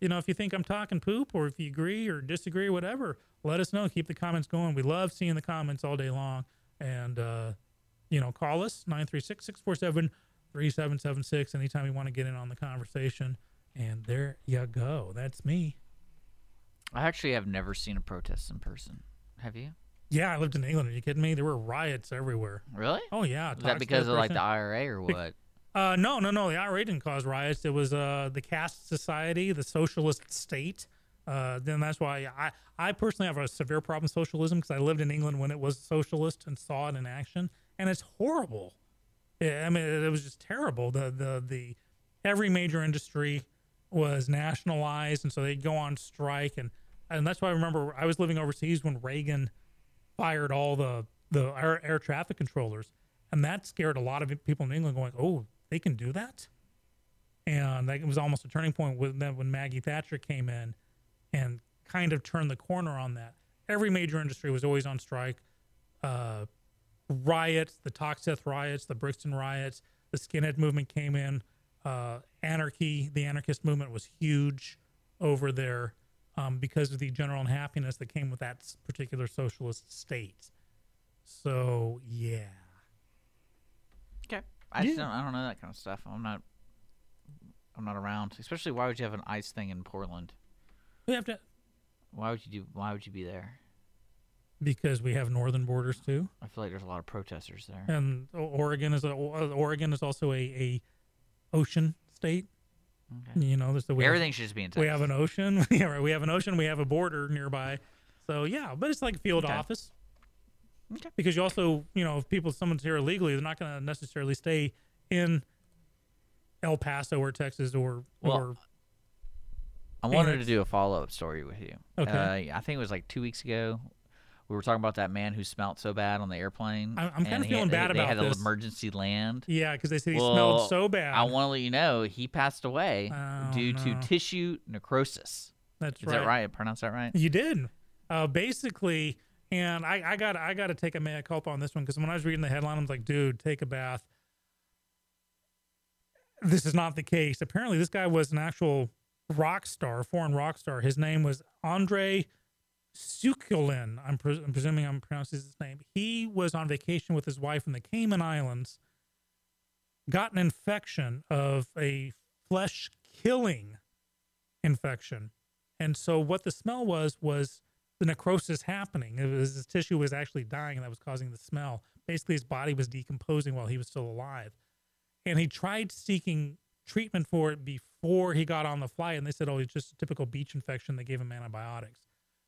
if you think I'm talking poop, or if you agree or disagree, whatever, let us know. Keep the comments going. We love seeing the comments all day long. And call us 936-647-3776 anytime you want to get in on the conversation. And there you go. That's me. I actually have never seen a protest in person. Have you? Yeah, I lived in England. Are you kidding me? There were riots everywhere. Really? Oh, yeah. Was that because of the IRA or what? No. The IRA didn't cause riots. It was the caste society, the socialist state. Then that's why I personally have a severe problem with socialism, because I lived in England when it was socialist and saw it in action. And it's horrible. Yeah, I mean, it was just terrible. The every major industry was nationalized, and so they'd go on strike, and that's why I remember I was living overseas when Reagan fired all the air traffic controllers, and that scared a lot of people in England, going, "Oh, they can do that," and that was almost a turning point when Maggie Thatcher came in and kind of turned the corner on that. Every major industry was always on strike. Riots, the Toxteth riots, the Brixton riots, the skinhead movement came in. Anarchy, the anarchist movement was huge over there because of the general unhappiness that came with that particular socialist state. So, yeah. Okay. I don't know that kind of stuff. I'm not around. Especially, why would you have an ICE thing in Portland? We have to. Why would you be there? Because we have northern borders too. I feel like there's a lot of protesters there. And Oregon is also a ocean state. Okay. You know, there's everything should just be in Texas. We have an ocean. Yeah, right. We have an ocean. We have a border nearby. So yeah, but it's like field office. Okay. Because you also, you know, if someone's here illegally, they're not going to necessarily stay in El Paso or Texas or I wanted to do a follow-up story with you. Okay. I think it was like 2 weeks ago. We were talking about that man who smelled so bad on the airplane. I'm kind of feeling bad about this. They had an emergency land. Yeah, because they said he smelled so bad. I want to let you know he passed away due to tissue necrosis. That's right. Is that right? I pronounced that right? You did. Basically, and I got to take a mea culpa on this one, because when I was reading the headline, I was like, dude, take a bath. This is not the case. Apparently, this guy was an actual rock star, foreign rock star. His name was Andre Sukulin. I'm presuming I'm pronouncing his name. He was on vacation with his wife in the Cayman Islands, got an infection of a flesh-killing infection. And so what the smell was the necrosis happening. It was his tissue was actually dying, and that was causing the smell. Basically, his body was decomposing while he was still alive. And he tried seeking treatment for it before he got on the flight, and they said, oh, it's just a typical beach infection. They gave him antibiotics.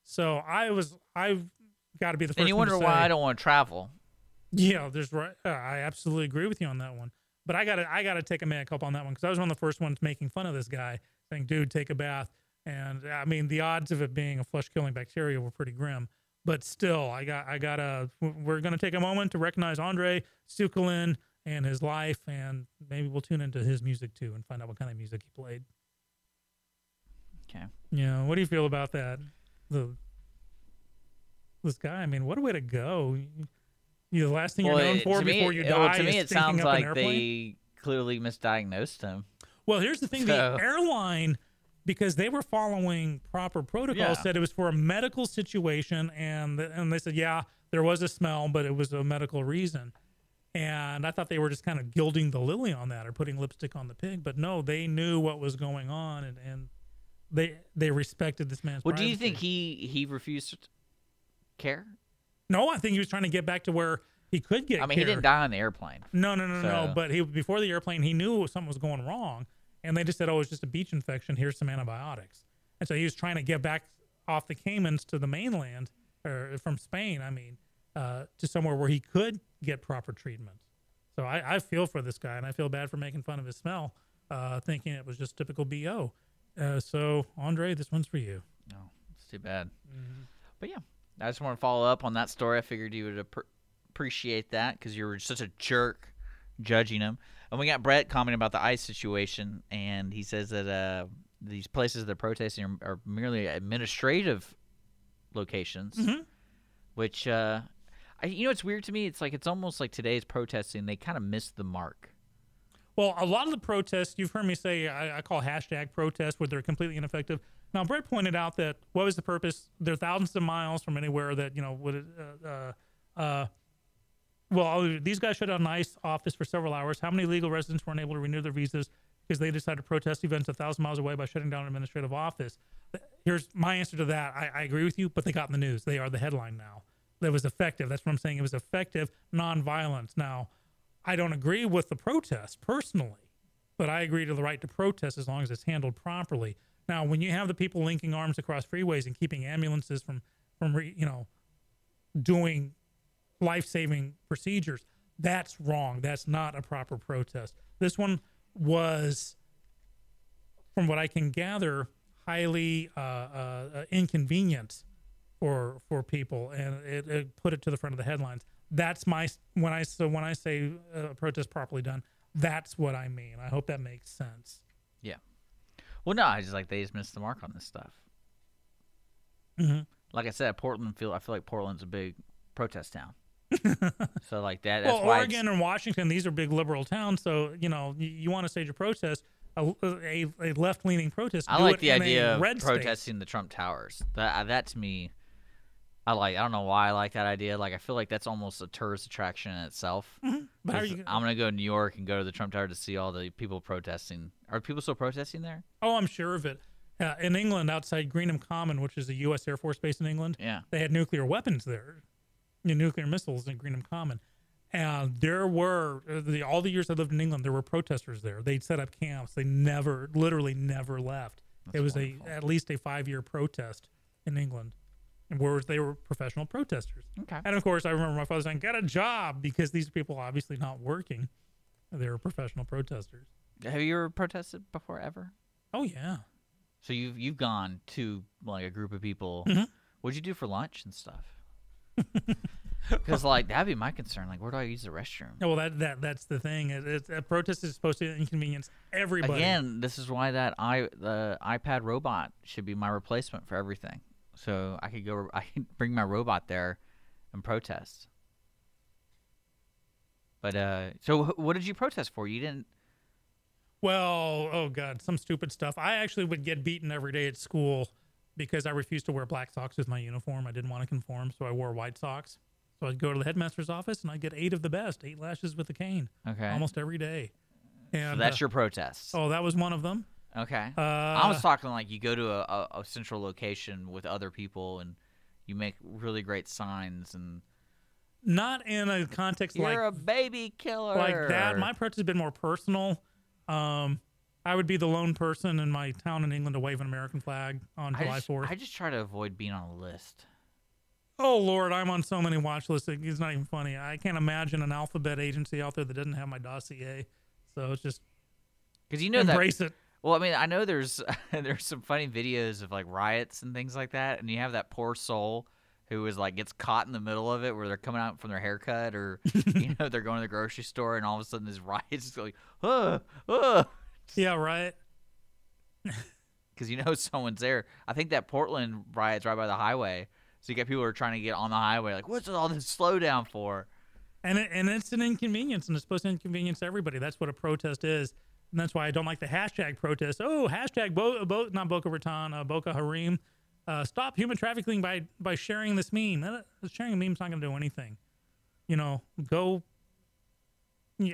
So I've got to be the first one to say. And you wonder why I don't want to travel. Yeah, I absolutely agree with you on that one. But I gotta take a mea culpa on that one, because I was one of the first ones making fun of this guy, saying, dude, take a bath. And I mean, the odds of it being a flesh-killing bacteria were pretty grim. But still, we're going to take a moment to recognize Andre Sukulin and his life, and maybe we'll tune into his music too and find out what kind of music he played. Okay. Yeah, what do you feel about that? This guy, I mean, what a way to go. The last thing you're known for before you die is to me, it sounds like they clearly misdiagnosed him. Well, here's the thing. The airline, because they were following proper protocols, said it was for a medical situation, and they said, yeah, there was a smell, but it was a medical reason. And I thought they were just kind of gilding the lily on that, or putting lipstick on the pig. But no, they knew what was going on, and They respected this man's privacy. Do you think he refused care? No, I think he was trying to get back to where he could get care. I mean, he didn't die on the airplane. No. But before the airplane, he knew something was going wrong, and they just said, oh, it's just a beach infection. Here's some antibiotics. And so he was trying to get back off the Caymans to the mainland, or from Spain, I mean, to somewhere where he could get proper treatment. So I feel for this guy, and I feel bad for making fun of his smell, thinking it was just typical B.O., So, Andre, this one's for you. No, it's too bad. Mm-hmm. But, yeah, I just want to follow up on that story. I figured you would appreciate that, because you were such a jerk judging him. And we got Brett commenting about the ICE situation, and he says that these places that are protesting are merely administrative locations, mm-hmm. which, you know, it's weird to me. It's like it's almost like today's protesting, they kind of missed the mark. Well, a lot of the protests, you've heard me say, I call hashtag protests, where they're completely ineffective. Now, Brett pointed out that what was the purpose? They're thousands of miles from anywhere that, you know, would. These guys shut down an ICE office for several hours. How many legal residents weren't able to renew their visas because they decided to protest events 1,000 miles away by shutting down an administrative office? Here's my answer to that. I agree with you, but they got in the news. They are the headline now. That was effective. That's what I'm saying. It was effective nonviolence. Now, I don't agree with the protest personally, but I agree to the right to protest as long as it's handled properly. Now, when you have the people linking arms across freeways and keeping ambulances from doing life-saving procedures, that's wrong. That's not a proper protest. This one was, from what I can gather, highly inconvenient for people, and it put it to the front of the headlines. That's my when I say protest properly done, that's what I mean. I hope that makes sense. Yeah. Well, no, I just like they just missed the mark on this stuff. Mm-hmm. Like I said, I feel like Portland's a big protest town. So like that. That's why Oregon and Washington, these are big liberal towns. So you know you want to stage a protest, a left leaning protest. I like the idea of protesting the Trump Towers. That to me. I don't know why I like that idea. Like I feel like that's almost a tourist attraction in itself. Mm-hmm. But I'm gonna go to New York and go to the Trump Tower to see all the people protesting. Are people still protesting there? Oh, I'm sure of it. In England, outside Greenham Common, which is a U.S. Air Force base in England, they had nuclear weapons there, nuclear missiles in Greenham Common. And there were, all the years I lived in England, there were protesters there. They'd set up camps. They never, literally never left. That's wonderful. At least a 5-year protest in England, where they were professional protesters. Okay. And of course, I remember my father saying, get a job, because these people are obviously not working. They were professional protesters. Have you ever protested before, ever? Oh, yeah. So you've gone to like a group of people. Mm-hmm. What'd you do for lunch and stuff? Because like that'd be my concern. Like, where do I use the restroom? Well, that's the thing. A protest is supposed to inconvenience everybody. Again, this is why the iPad robot should be my replacement for everything. So I can bring my robot there and protest. But so what did you protest for? You didn't. Well, oh God, some stupid stuff. I actually would get beaten every day at school because I refused to wear black socks with my uniform. I didn't want to conform, so I wore white socks. So I'd go to the headmaster's office, and I'd get 8 of the best, 8 lashes with a cane, almost every day. And, so that's your protest. Oh, that was one of them. Okay. I was talking like you go to a central location with other people, and you make really great signs and... Not in a context like... You're a baby killer. Like that. My protest has been more personal. I would be the lone person in my town in England to wave an American flag on July 4th. I just try to avoid being on a list. Oh, Lord, I'm on so many watch lists. It's not even funny. I can't imagine an alphabet agency out there that doesn't have my dossier. So it's just embrace it. Well, I mean, I know there's some funny videos of like riots and things like that, and you have that poor soul who is like gets caught in the middle of it where they're coming out from their haircut or they're going to the grocery store and all of a sudden this riot's just like yeah, right. Because someone's there. I think that Portland riot's right by the highway, so you got people who are trying to get on the highway like, what's all this slowdown for? And it's an inconvenience, and it's supposed to inconvenience everybody. That's what a protest is, and that's why I don't like the hashtag protest. Oh, hashtag not Boca Raton, Boca Haram. Stop human trafficking by sharing this meme. Sharing a meme's not going to do anything.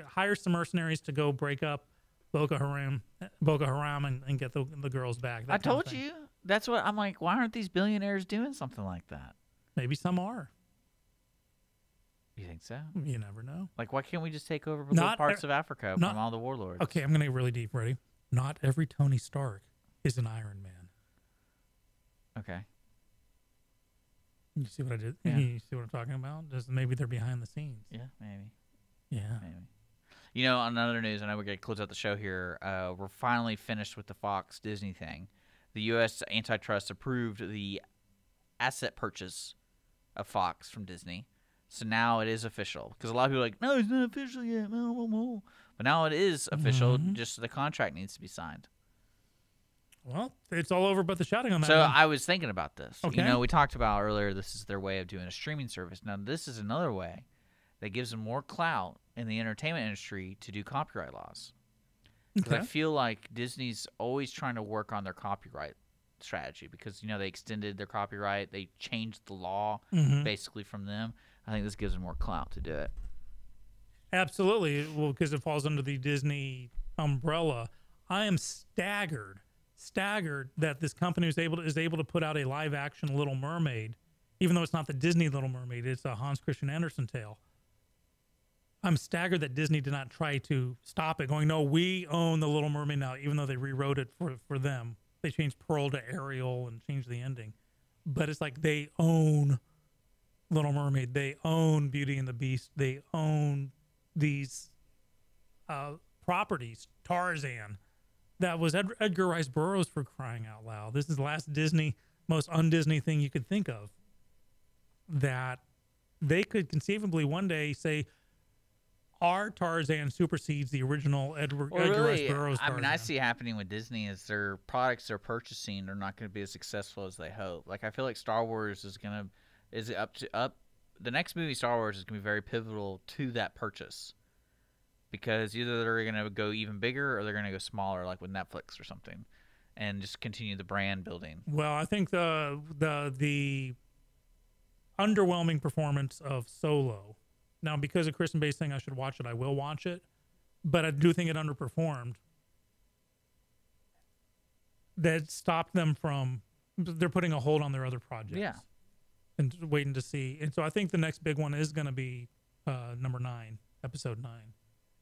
Hire some mercenaries to go break up Boca Haram, and get the girls back. I told you. That's what I'm like. Why aren't these billionaires doing something like that? Maybe some are. You think so? You never know. Like, why can't we just take over parts of Africa from all the warlords? Okay, I'm going to get really deep. Ready? Not every Tony Stark is an Iron Man. Okay. You see what I did? Yeah. You see what I'm talking about? Maybe they're behind the scenes. Yeah, maybe. Yeah. Maybe. On another news, I know we're going to close out the show here. We're finally finished with the Fox Disney thing. The U.S. antitrust approved the asset purchase of Fox from Disney. So now it is official. Because a lot of people are like, no, it's not official yet. But now it is official. Mm-hmm. Just the contract needs to be signed. Well, it's all over but the shouting on that. So one. I was thinking about this. Okay. We talked about earlier, this is their way of doing a streaming service. Now, this is another way that gives them more clout in the entertainment industry to do copyright laws. Because I feel like Disney's always trying to work on their copyright strategy because, they extended their copyright. They changed the law basically from them. I think this gives them more clout to do it. Absolutely. Well, because it falls under the Disney umbrella. I am staggered that this company is able to put out a live action Little Mermaid, even though it's not the Disney Little Mermaid, it's a Hans Christian Andersen tale. I'm staggered that Disney did not try to stop it, going, no, we own the Little Mermaid now, even though they rewrote it for them. They changed Pearl to Ariel and changed the ending. But it's like they own Little Mermaid, they own Beauty and the Beast, they own these properties, Tarzan. That was Edgar Rice Burroughs, for crying out loud. This is the last Disney, most un-Disney thing you could think of. That they could conceivably one day say, our Tarzan supersedes the original Edgar Rice Burroughs Tarzan. I mean, I see happening with Disney is their products they're purchasing are not going to be as successful as they hope. Like, I feel like Star Wars the next movie, Star Wars, is going to be very pivotal to that purchase. Because either they're going to go even bigger or they're going to go smaller, like with Netflix or something, and just continue the brand building. Well, I think the underwhelming performance of Solo. Now, because of Kristen Bass saying I should watch it, I will watch it, but I do think it underperformed. that stopped them from, they're putting a hold on their other projects. Yeah. And waiting to see. And so I think the next big one is going to be episode 9.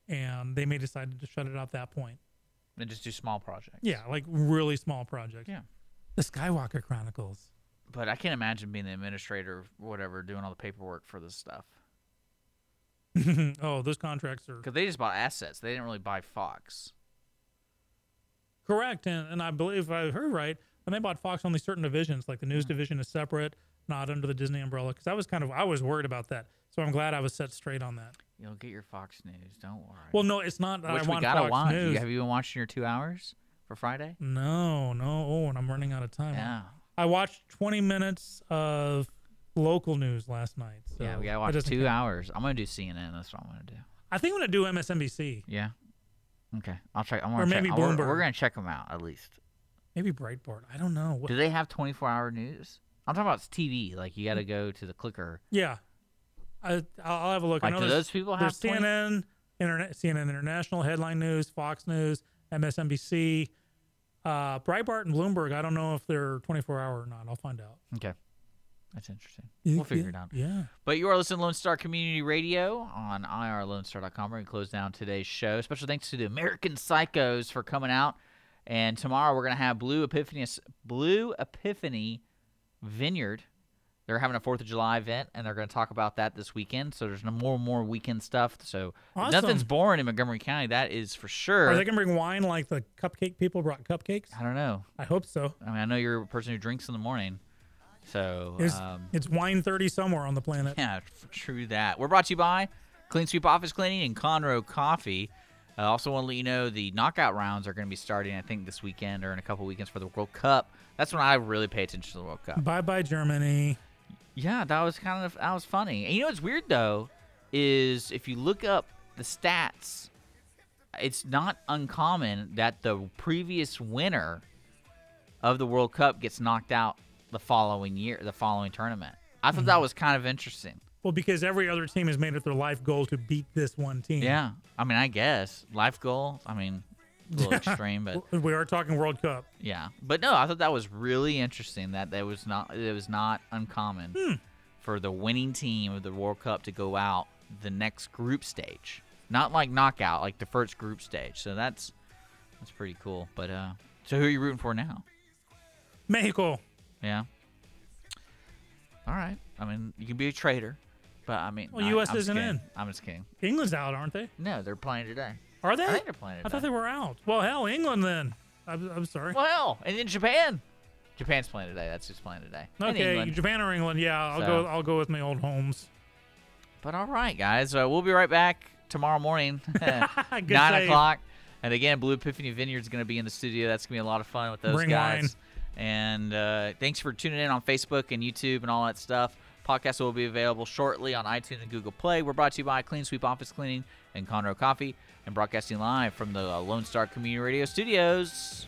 And they may decide to shut it out at that point. And just do small projects. Yeah, like really small projects. Yeah. The Skywalker Chronicles. But I can't imagine being the administrator or whatever, doing all the paperwork for this stuff. Oh, those contracts are... Because they just bought assets. They didn't really buy Fox. Correct. And I believe, if I heard right, when they bought Fox, only certain divisions, like the news division is separate, not under the Disney umbrella. Because I was worried about that. So I'm glad I was set straight on that. You'll get your Fox News. Don't worry. Well, no, it's not that I want Fox News. Have you been watching your 2 hours for Friday? No. Oh, and I'm running out of time. Yeah. I watched 20 minutes of local news last night. So yeah, we got to watch 2 hours. I'm going to do CNN. That's what I'm going to do. I think I'm going to do MSNBC. Yeah. Okay. I'll check. Or maybe Bloomberg. We're going to check them out at least. Maybe Breitbart. I don't know. Do they have 24-hour news? I'm talking about TV. Like, you got to go to the clicker. Yeah. I'll have a look. Like, I know do those people have CNN International, Headline News, Fox News, MSNBC. Breitbart and Bloomberg, I don't know if they're 24-hour or not. I'll find out. Okay. That's interesting. We'll figure it out. Yeah. But you are listening to Lone Star Community Radio on IRLoneStar.com. We're going to close down today's show. Special thanks to the American Psychos for coming out. And tomorrow we're going to have Blue Epiphany Vineyard. They're having a 4th of July event, and they're going to talk about that this weekend. So there's more weekend stuff. So Nothing's boring in Montgomery County. That is for sure. Are they going to bring wine like the cupcake people brought cupcakes? I don't know. I hope so. I mean, I know you're a person who drinks in the morning. So it's wine 30 somewhere on the planet. Yeah, true that. We're brought to you by Clean Sweep Office Cleaning and Conroe Coffee. I also want to let you know the knockout rounds are going to be starting, I think, this weekend or in a couple weekends for the World Cup. That's when I really pay attention to the World Cup. Bye-bye, Germany. Yeah, that was funny. And you know what's weird though is if you look up the stats, it's not uncommon that the previous winner of the World Cup gets knocked out the following tournament. I thought that was kind of interesting. Well, because every other team has made it their life goal to beat this one team. Yeah, I mean, I guess life goal. I mean, a little extreme, but we are talking World Cup. Yeah, but no, I thought that was really interesting that it was not uncommon for the winning team of the World Cup to go out the next group stage, not like knockout, like the first group stage. So that's pretty cool. But so who are you rooting for now? Mexico. Yeah. All right. I mean, you can be a traitor, but I mean, well, U.S. isn't in. I'm just kidding. England's out, aren't they? No, they're playing today. Are they? I think they're playing today. I thought they were out. Well, hell, England then. I'm sorry. Well, hell, and in Japan. Japan's playing today. That's who's playing today. Okay, Japan or England? Yeah, I'll go with my old homes. But all right, guys, we'll be right back tomorrow morning, 9:00. And again, Blue Epiphany Vineyard's going to be in the studio. That's going to be a lot of fun with those guys. Wine. And thanks for tuning in on Facebook and YouTube and all that stuff. Podcast will be available shortly on iTunes and Google Play. We're brought to you by Clean Sweep Office Cleaning and Conroe Coffee, and broadcasting live from the Lone Star Community Radio Studios.